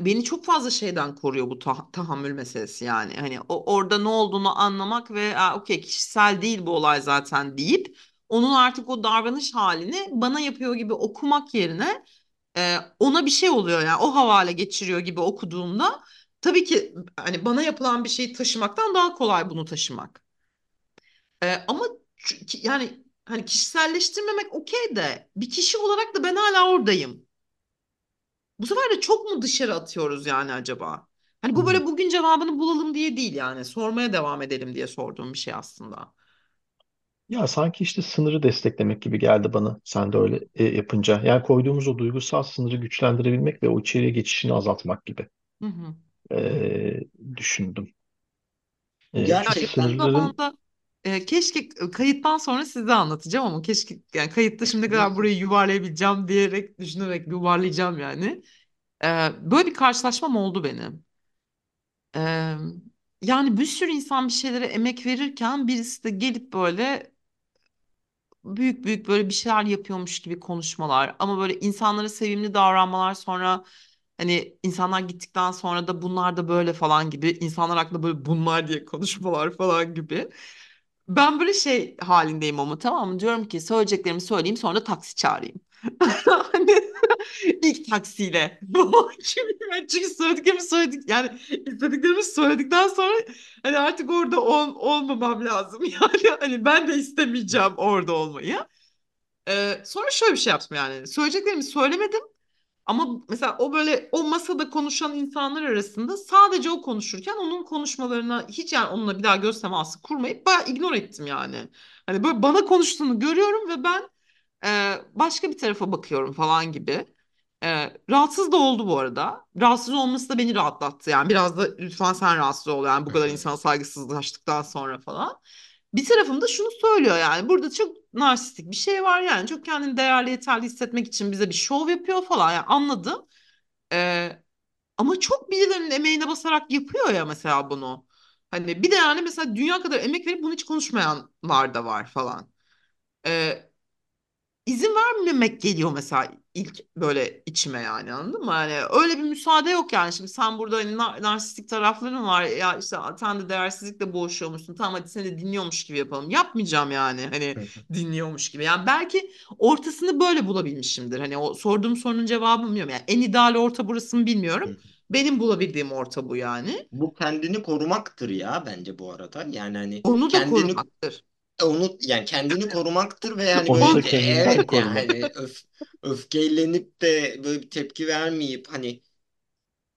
beni çok fazla şeyden koruyor bu tahammül meselesi yani. Hani orada ne olduğunu anlamak ve okey kişisel değil bu olay zaten deyip onun artık o davranış halini bana yapıyor gibi okumak yerine ona bir şey oluyor yani, o havale geçiriyor gibi okuduğumda tabii ki hani bana yapılan bir şeyi taşımaktan daha kolay bunu taşımak. Ama yani hani kişiselleştirmemek okey de bir kişi olarak da ben hala oradayım. Bu sefer de çok mu dışarı atıyoruz yani acaba? Hani bu böyle bugün cevabını bulalım diye değil yani. Sormaya devam edelim diye sorduğum bir şey aslında. Ya sanki işte sınırı desteklemek gibi geldi bana. Sen de öyle yapınca. Yani koyduğumuz o duygusal sınırı güçlendirebilmek ve o içeriye geçişini azaltmak gibi düşündüm. Gerçekten sınırların... keşke kayıttan sonra size anlatacağım ama keşke yani kayıtta şimdi kadar burayı yuvarlayabileceğim diyerek düşünerek yuvarlayacağım yani. Böyle bir karşılaşmam oldu benim. Yani bir sürü insan bir şeylere emek verirken birisi de gelip böyle büyük büyük böyle bir şeyler yapıyormuş gibi konuşmalar ama böyle insanlara sevimli davranmalar, sonra hani insanlar gittikten sonra da bunlar da böyle falan gibi, insanlar hakkında böyle bunlar diye konuşmalar falan gibi. Ben böyle şey halindeyim ama, tamam mı? Diyorum ki söyleyeceklerimi söyleyeyim, sonra taksi çağırayım. Hani ilk taksiyle falan gibi. Yani çünkü söylediklerimi söyledik, yani istediklerimi söyledikten sonra hani artık orada olmamam lazım. Yani hani ben de istemeyeceğim orada olmayı. Sonra şöyle bir şey yaptım yani. Söyleyeceklerimi söylemedim. Ama mesela o böyle o masada konuşan insanlar arasında sadece o konuşurken onun konuşmalarına hiç, yani onunla bir daha göz teması kurmayıp bayağı ignore ettim yani. Hani böyle bana konuştuğunu görüyorum ve ben başka bir tarafa bakıyorum falan gibi. Rahatsız da oldu bu arada. Rahatsız olması da beni rahatlattı yani. Biraz da lütfen sen rahatsız ol yani, bu kadar insan saygısızlaştıktan sonra falan. Bir tarafım da şunu söylüyor yani, burada çok narsistik bir şey var yani, çok kendini değerli, yeterli hissetmek için bize bir şov yapıyor falan yani, anladım. Ee, Ama çok birilerinin emeğine basarak yapıyor ya mesela bunu. Hani bir de yani mesela dünya kadar emek verip bunu hiç konuşmayanlar da var falan. Ee, İzin vermemek geliyor mesela ilk böyle içime yani, anladın mı? Hani öyle bir müsaade yok yani, şimdi sen burada hani narsistik tarafların var ya, işte sen de değersizlikle boğuşuyormuşsun, tamam hadi seni de dinliyormuş gibi yapalım. Yapmayacağım yani hani dinliyormuş gibi. Yani belki ortasını böyle bulabilmişimdir. Hani o sorduğum sorunun cevabını bilmiyorum. Yani en ideal orta burası mı bilmiyorum. Benim bulabildiğim orta bu yani. Bu kendini korumaktır ya bence bu arada. Yani hani Onu da kendini korumaktır. Yani kendini korumaktır ve yani Onu böyle da kendini evet yani korumak. hani öfkelenip de böyle bir tepki vermeyip hani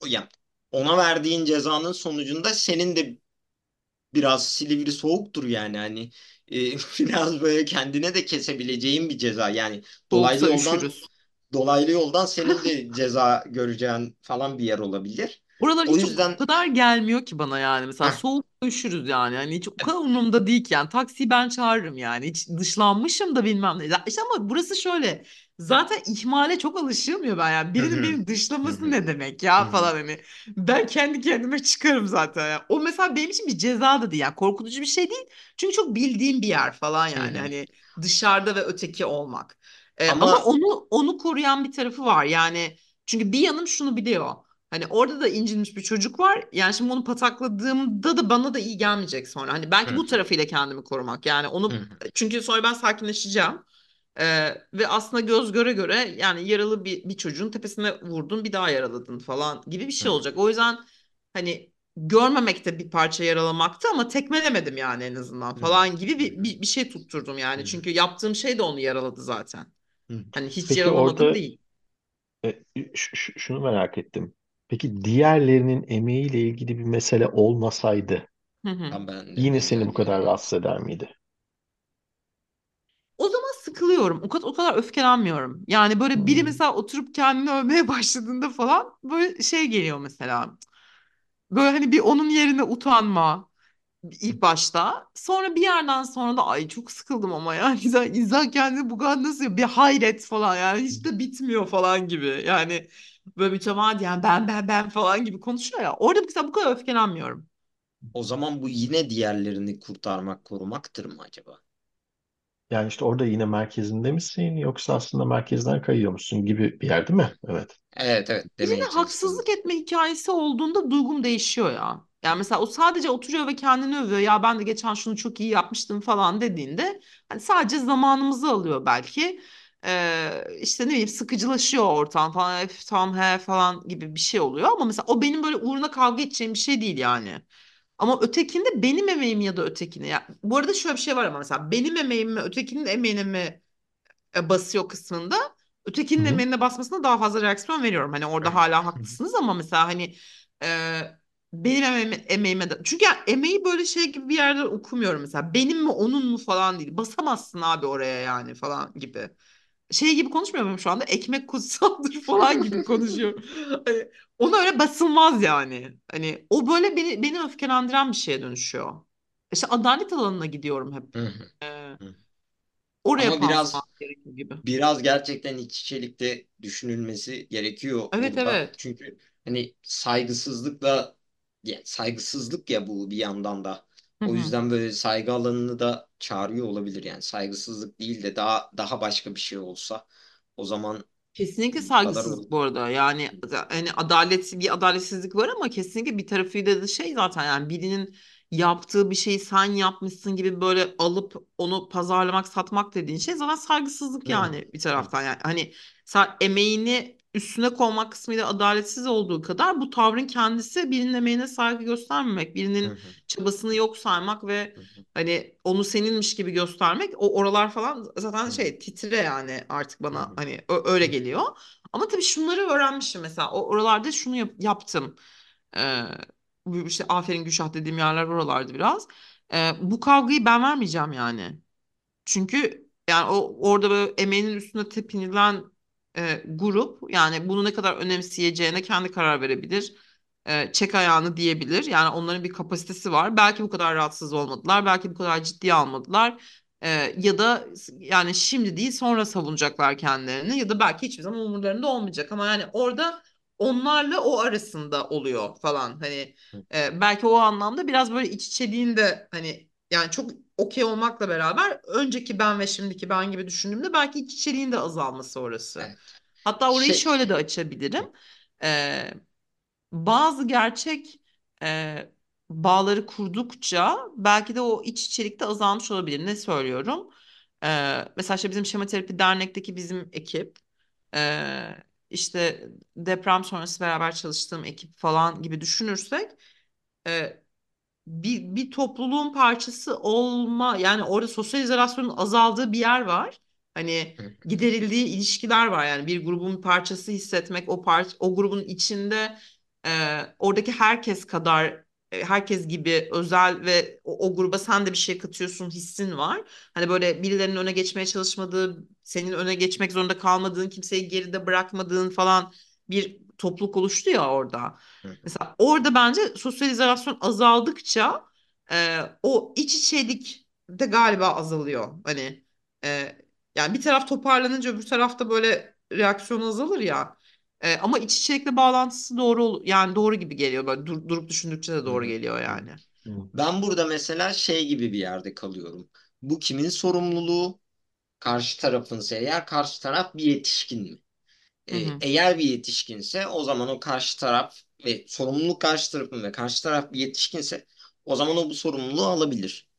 yani ona verdiğin cezanın sonucunda senin de biraz Silivri soğuktur yani hani biraz böyle kendine de kesebileceğin bir ceza yani dolaylı Soğuksa yoldan üşürüz. Senin de ceza göreceğin falan bir yer olabilir. Oralar O hiç o yüzden kadar gelmiyor ki bana yani. Mesela heh, soğuk üşürüz yani. Hani hiç o kadar umurumda değil ki yani. Taksiyi ben çağırırım yani. Hiç dışlanmışım da bilmem ne. Ya İşte ama burası şöyle. Zaten ihmale çok alışığım ya ben yani. hı Birinin hı, beni hı dışlaması hı, ne demek hı ya falan hı. hani. Ben kendi kendime çıkarım zaten. Yani. O mesela benim için bir ceza da değil. Yani korkutucu bir şey değil. Çünkü çok bildiğim bir yer falan hı yani. hı. Hani dışarıda ve öteki olmak. Ama Ama onu koruyan bir tarafı var. Yani çünkü bir yanım şunu biliyor. Hani orada da incinmiş bir çocuk var. Yani şimdi onu patakladığımda da bana da iyi gelmeyecek sonra. Hani hı belki bu hı, tarafıyla kendimi korumak. Yani hı onu, hı. çünkü sonra ben sakinleşeceğim. Ve aslında göz göre göre yani yaralı bir çocuğun tepesine vurdun, bir daha yaraladın falan gibi bir hı şey hı. olacak. O yüzden hani görmemek de bir parça yaralamaktı ama tekmelemedim yani en azından Hı. falan gibi Hı. bir şey tutturdum yani. Hı. Çünkü yaptığım şey de onu yaraladı zaten. Hı. Hani hiç Peki yaralamadım orada değil. Şunu merak ettim. Peki diğerlerinin emeğiyle ilgili bir mesele olmasaydı Hı. Tam ben yine nereye seni bu kadar geleceğim. rahatsız eder miydi? O zaman sıkılıyorum. O kadar öfkelenmiyorum. Yani böyle biri Hmm. mesela oturup kendini övmeye başladığında falan böyle şey geliyor mesela. Böyle hani bir onun yerine utanma ilk başta. Sonra bir yerden sonra da ay çok sıkıldım ama yani insan kendini bu kadar nasıl bir hayret falan yani, hiç de bitmiyor falan gibi. Yani böyle bir çamağa diyen ben falan gibi konuşuyor ya. Orada mesela bu kadar öfkelenmiyorum. O zaman bu yine diğerlerini kurtarmak, korumaktır mı acaba? Yani işte orada yine merkezinde misin yoksa aslında merkezden kayıyor musun gibi bir yer değil mi? Evet. Evet evet Birine demeye çalıştım. haksızlık etme hikayesi olduğunda duygum değişiyor ya. Yani mesela o sadece oturuyor ve kendini övüyor. Ya ben de geçen şunu çok iyi yapmıştım falan dediğinde hani sadece zamanımızı alıyor belki. İşte ne bileyim, sıkıcılaşıyor ortam falan. "Öf, tamam he" falan gibi bir şey oluyor. Ama mesela o benim böyle uğruna kavga edeceğim bir şey değil yani. Ama ötekinde benim emeğim ya da ötekine. Ya, bu arada şöyle bir şey var ama mesela benim emeğim mi ötekinin emeğine mi basıyor kısmında, Hı ötekinin hı. emeline basmasına daha fazla reaksiyon veriyorum. Hani orada hala haklısınız ama mesela hani e, benim emeğime de, çünkü yani emeği böyle şey gibi bir yerden okumuyorum mesela. Benim mi onun mu falan değil. Basamazsın abi oraya yani falan gibi. Şey gibi konuşmuyorum şu anda, ekmek kutsaldır falan gibi konuşuyorum. Hani ona öyle basılmaz yani. Hani o böyle beni öfkelendiren bir şeye dönüşüyor. İşte adalet alanına gidiyorum hep. Hı. Ee, Hı. Oraya Ama biraz pansuman gerekiyor gibi. biraz gerçekten iç içelikte düşünülmesi gerekiyor Evet burada. evet. Çünkü hani saygısızlık ya bu bir yandan da. Hı O hı. yüzden böyle saygı alanını da çağırıyor olabilir yani. Saygısızlık değil de daha başka bir şey olsa o zaman Kesinlikle bu kadar saygısızlık bu arada. Yani hani bir adaletsizlik var ama kesinlikle bir tarafıyla da şey zaten, yani birinin yaptığı bir şeyi sen yapmışsın gibi böyle alıp onu pazarlamak, satmak dediğin şey zaten saygısızlık yani evet. bir taraftan. Yani hani emeğini üstüne koymak kısmıyla adaletsiz olduğu kadar bu tavrın kendisi birinin emeğine saygı göstermemek, Hı birinin hı. çabasını yok saymak ve Hı. hani onu seninmiş gibi göstermek, o oralar falan zaten Hı. Titre yani artık Hı bana hı. hani öyle Hı. geliyor. Ama tabii şunları öğrenmişim mesela, o oralarda şunu yaptım. Ee, Bu işte Aferin Gülşah dediğim yerler oralardı biraz. Bu kavgayı ben vermeyeceğim yani. Çünkü yani orada böyle emeğinin üstüne tepinilen grup, yani bunu ne kadar önemseyeceğine kendi karar verebilir. Çek ayağını diyebilir. Yani onların bir kapasitesi var. Belki bu kadar rahatsız olmadılar. Belki bu kadar ciddiye almadılar. Ya da yani şimdi değil sonra savunacaklar kendilerini. Ya da belki hiçbir zaman umurlarında olmayacak. Ama yani orada onlarla o arasında oluyor falan. Hani belki o anlamda biraz böyle iç içeliğin de hani yani çok okey olmakla beraber önceki ben ve şimdiki ben gibi düşündüğümde belki iç içeriğin de azalması orası. Evet. Hatta orayı Şey, şöyle de açabilirim. Ee, Bazı gerçek e, bağları kurdukça belki de o iç içerik de azalmış olabilir. Ne söylüyorum? Mesela işte bizim Şema Terapi Dernek'teki bizim ekip, e, işte deprem sonrası beraber çalıştığım ekip falan gibi düşünürsek, e, bir topluluğun parçası olma, yani orada sosyal izolasyonun azaldığı bir yer var. Hani Hı. giderildiği ilişkiler var, yani bir grubun parçası hissetmek, o grubun içinde oradaki herkes kadar herkes gibi özel ve o gruba sen de bir şey katıyorsun hissin var. Hani böyle birilerinin öne geçmeye çalışmadığı, senin öne geçmek zorunda kalmadığın, kimseyi geride bırakmadığın falan bir topluluk oluştu ya orada. Hı. Mesela orada bence sosyal izolasyon azaldıkça o iç içelik de galiba azalıyor. Hani e, yani bir taraf toparlanınca öbür tarafta böyle reaksiyon azalır ya. Ama iç içelikle bağlantısı yani doğru gibi geliyor. Böyle durup düşündükçe de doğru Hı. geliyor Hı. yani. Ben burada mesela şey gibi bir yerde kalıyorum. Bu kimin sorumluluğu? Karşı tarafınsa eğer karşı taraf bir yetişkin mi? Hı. Eğer bir yetişkinse o zaman o karşı taraf ve sorumluluk karşı tarafın ve karşı taraf bir yetişkinse o zaman o bu sorumluluğu alabilir.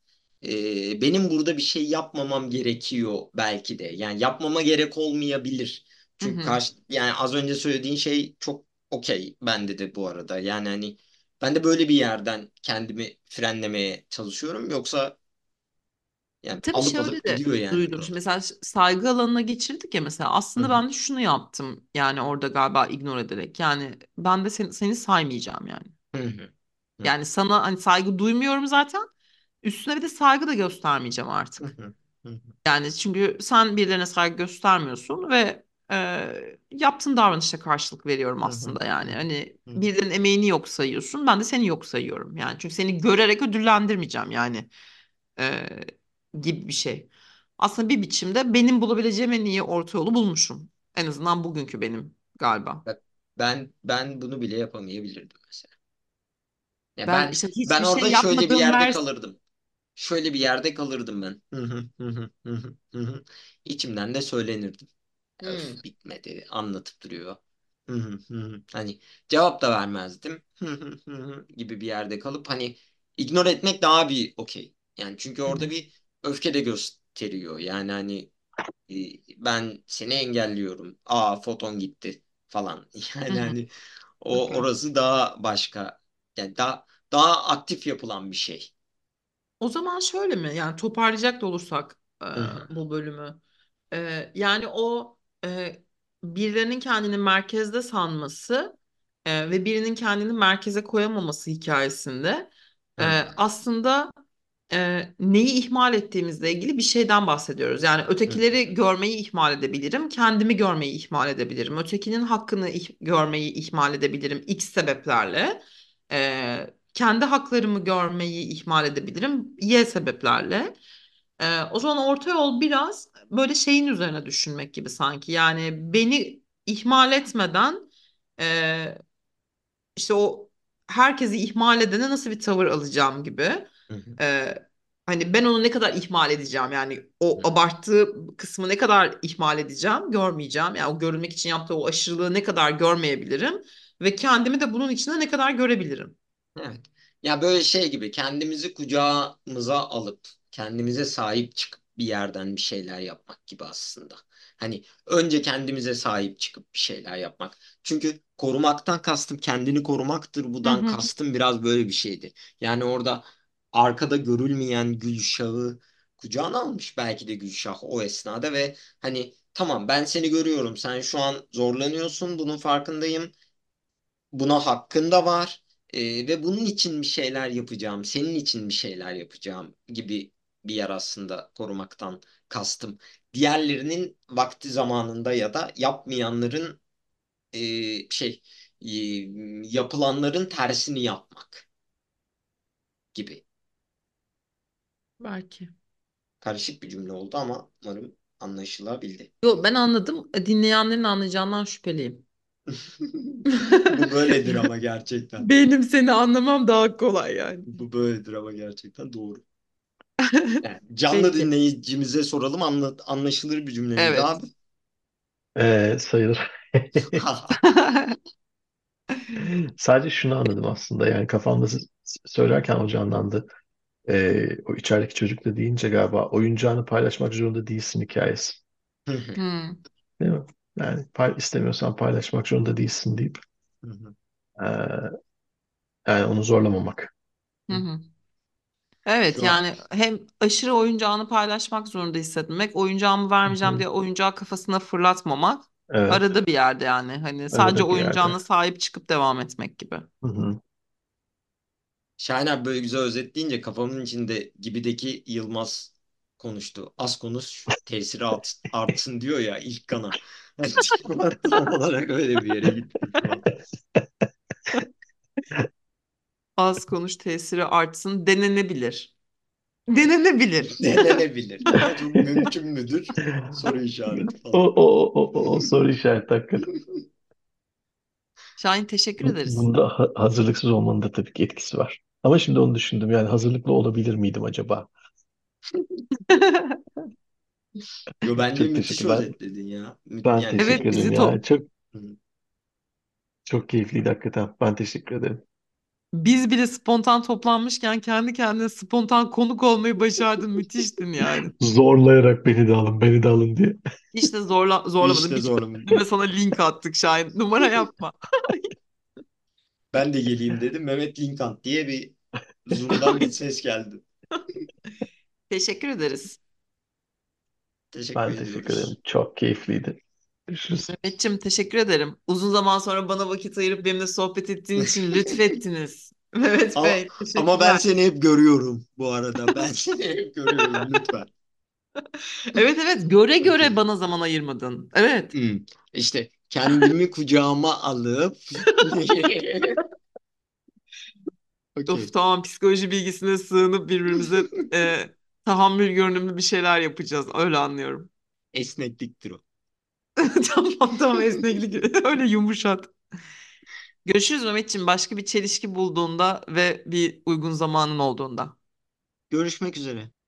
Benim burada bir şey yapmamam gerekiyor belki de. Yani yapmama gerek olmayabilir. Hı Çünkü hı. Yani az önce söylediğin şey çok okey bende de bu arada. Yani hani ben de böyle bir yerden kendimi frenlemeye çalışıyorum. Yoksa yani Tabii alıp şöyle alıp de gidiyor yani duydum. Şimdi burası. mesela saygı alanına geçirdik ya, mesela Hı aslında hı. ben de şunu yaptım yani orada galiba ignore ederek, yani ben de seni saymayacağım yani. Hı. Hı. Yani sana hani saygı duymuyorum zaten. Üstüne bir de saygı da göstermeyeceğim Hı artık. hı. Hı. Yani çünkü sen birilerine saygı göstermiyorsun ve yaptığın davranışa karşılık veriyorum Hı. aslında yani. Hı. Hani Hı. birilerinin emeğini yok sayıyorsun. Ben de seni yok sayıyorum yani. Çünkü seni görerek ödüllendirmeyeceğim yani eee, gibi bir şey. Aslında bir biçimde benim bulabileceğim en iyi orta yolu bulmuşum. En azından bugünkü benim galiba. Bak, ben bunu bile yapamayabilirdim mesela. Ya Ben ben işte ben hiçbir şey orada şöyle bir yapmadığım yerde kalırdım. Şöyle bir yerde kalırdım ben. Hı. İçimden de söylenirdim. Hmm. Öf bitmedi anlatıp duruyor. Hı. Hani cevap da vermezdim. Hı, gibi bir yerde kalıp hani ignore etmek daha bir okey. Yani çünkü Hı orada hı. bir öfke de gösteriyor. Yani hani e, ben seni engelliyorum. Aa foton gitti falan. Hı Yani hı. hani o Hı. orası daha başka. Yani daha aktif yapılan bir şey. O zaman şöyle mi? Yani toparlayacak da olursak Hı. bu bölümü. Yani o birilerinin kendini merkezde sanması ve birinin kendini merkeze koyamaması hikayesinde Hı. aslında neyi ihmal ettiğimizle ilgili bir şeyden bahsediyoruz. Yani Hı. ötekileri görmeyi ihmal edebilirim, kendimi görmeyi ihmal edebilirim, ötekinin hakkını görmeyi ihmal edebilirim X sebeplerle. Kendi haklarımı görmeyi ihmal edebilirim Y sebeplerle. O zaman orta yol biraz böyle şeyin üzerine düşünmek gibi sanki. Yani beni ihmal etmeden e, işte o herkesi ihmal edene nasıl bir tavır alacağım gibi. Hı. Hani ben onu ne kadar ihmal edeceğim, yani o Hı. abarttığı kısmı ne kadar ihmal edeceğim, görmeyeceğim. Yani o görünmek için yaptığı o aşırılığı ne kadar görmeyebilirim ve kendimi de bunun içinde ne kadar görebilirim. Evet. Ya böyle şey gibi kendimizi kucağımıza alıp kendimize sahip çıkıp bir yerden bir şeyler yapmak gibi aslında. Hani önce kendimize sahip çıkıp bir şeyler yapmak. Çünkü korumaktan kastım kendini korumaktır. Hı Buradan hı. kastım biraz böyle bir şeydi. Yani orada arkada görülmeyen Gülşah'ı kucağına almış belki de Gülşah o esnada ve hani tamam ben seni görüyorum. Sen şu an zorlanıyorsun. Bunun farkındayım. Buna hakkın da var. Ve bunun için bir şeyler yapacağım, senin için bir şeyler yapacağım gibi bir yer aslında korumaktan kastım. Diğerlerinin vakti zamanında ya da yapmayanların şey yapılanların tersini yapmak gibi. Belki. Karışık bir cümle oldu ama umarım anlaşılabildi. Yo, ben anladım. Dinleyenlerin anlayacağından şüpheliyim. Bu böyledir ama gerçekten. Benim seni anlamam daha kolay yani. Bu böyledir ama gerçekten doğru. Yani canlı Peki. dinleyicimize soralım anlaşılır bir cümle miydi Evet. abi? Sayılır. Sadece şunu anladım aslında, yani kafamda söylerken o canlandı. O içerideki çocuk da deyince galiba oyuncağını paylaşmak zorunda değilsin hikayesi. Hı. Hmm. Değil mi? Yani istemiyorsan paylaşmak zorunda değilsin deyip Hı. ee, yani onu zorlamamak. Hı Hı. hı. Evet, Şu an yani hem aşırı oyuncağını paylaşmak zorunda hissetmemek, oyuncağımı vermeyeceğim Hı. diye oyuncağı kafasına fırlatmamak, Evet, arada bir yerde yani hani sadece arada bir yerde. oyuncağına sahip çıkıp devam etmek gibi. Hı. Şahin abi böyle güzel özetleyince kafamın içinde gibideki Yılmaz konuştu. Az konuş, tesiri artsın diyor ya ilk kana. Tam olarak öyle bir yere gitti şu an. Az konuş tesiri artsın, denenebilir. Denenebilir. Denenebilir ama çok mümkün müdür? Soru işareti O, falan. o, o, o, o soru işareti hakikaten. Şahin, teşekkür ederiz. Bunda hazırlıksız olmanın da tabii ki etkisi var. Ama şimdi onu düşündüm, yani hazırlıklı olabilir miydim acaba? Yo bence Çok müthiş teşekkür ederim. özetledin ya. Ben Yani Evet, teşekkür ederim bizi ya. Çok hı. çok keyifliydi hakikaten. Ben teşekkür ederim. biz bile spontan toplanmışken kendi kendine spontan konuk olmayı başardın. Müthiştin yani. Zorlayarak beni de alın diye. İşte zorlamadım. İşte Birçok zorladım. bölüme sana link attık Şahin. Numara yapma. Ben de geleyim dedim. Mehmet Linkant diye bir Zoom'dan bir ses geldi. Teşekkür ederiz. Teşekkür Ben teşekkür ederim. ediyoruz. Çok keyifliydi. Görüşürüz. Mehmetciğim, teşekkür ederim. Uzun zaman sonra bana vakit ayırıp benimle sohbet ettiğin için lütfettiniz. Mehmet Ama Bey, ama ben teşekkürler. seni hep görüyorum bu arada. Ben seni hep görüyorum lütfen. Evet, göre göre bana zaman ayırmadın. Evet. Hmm. İşte kendimi kucağıma alıp Of, Okey. tamam, psikoloji bilgisine sığınıp birbirimize tahammül görünümlü bir şeyler yapacağız. Öyle anlıyorum. Esnekliktir o. Tamam, esneklik öyle yumuşat. Görüşürüz Mehmetciğim, başka bir çelişki bulduğunda ve bir uygun zamanın olduğunda. Görüşmek üzere.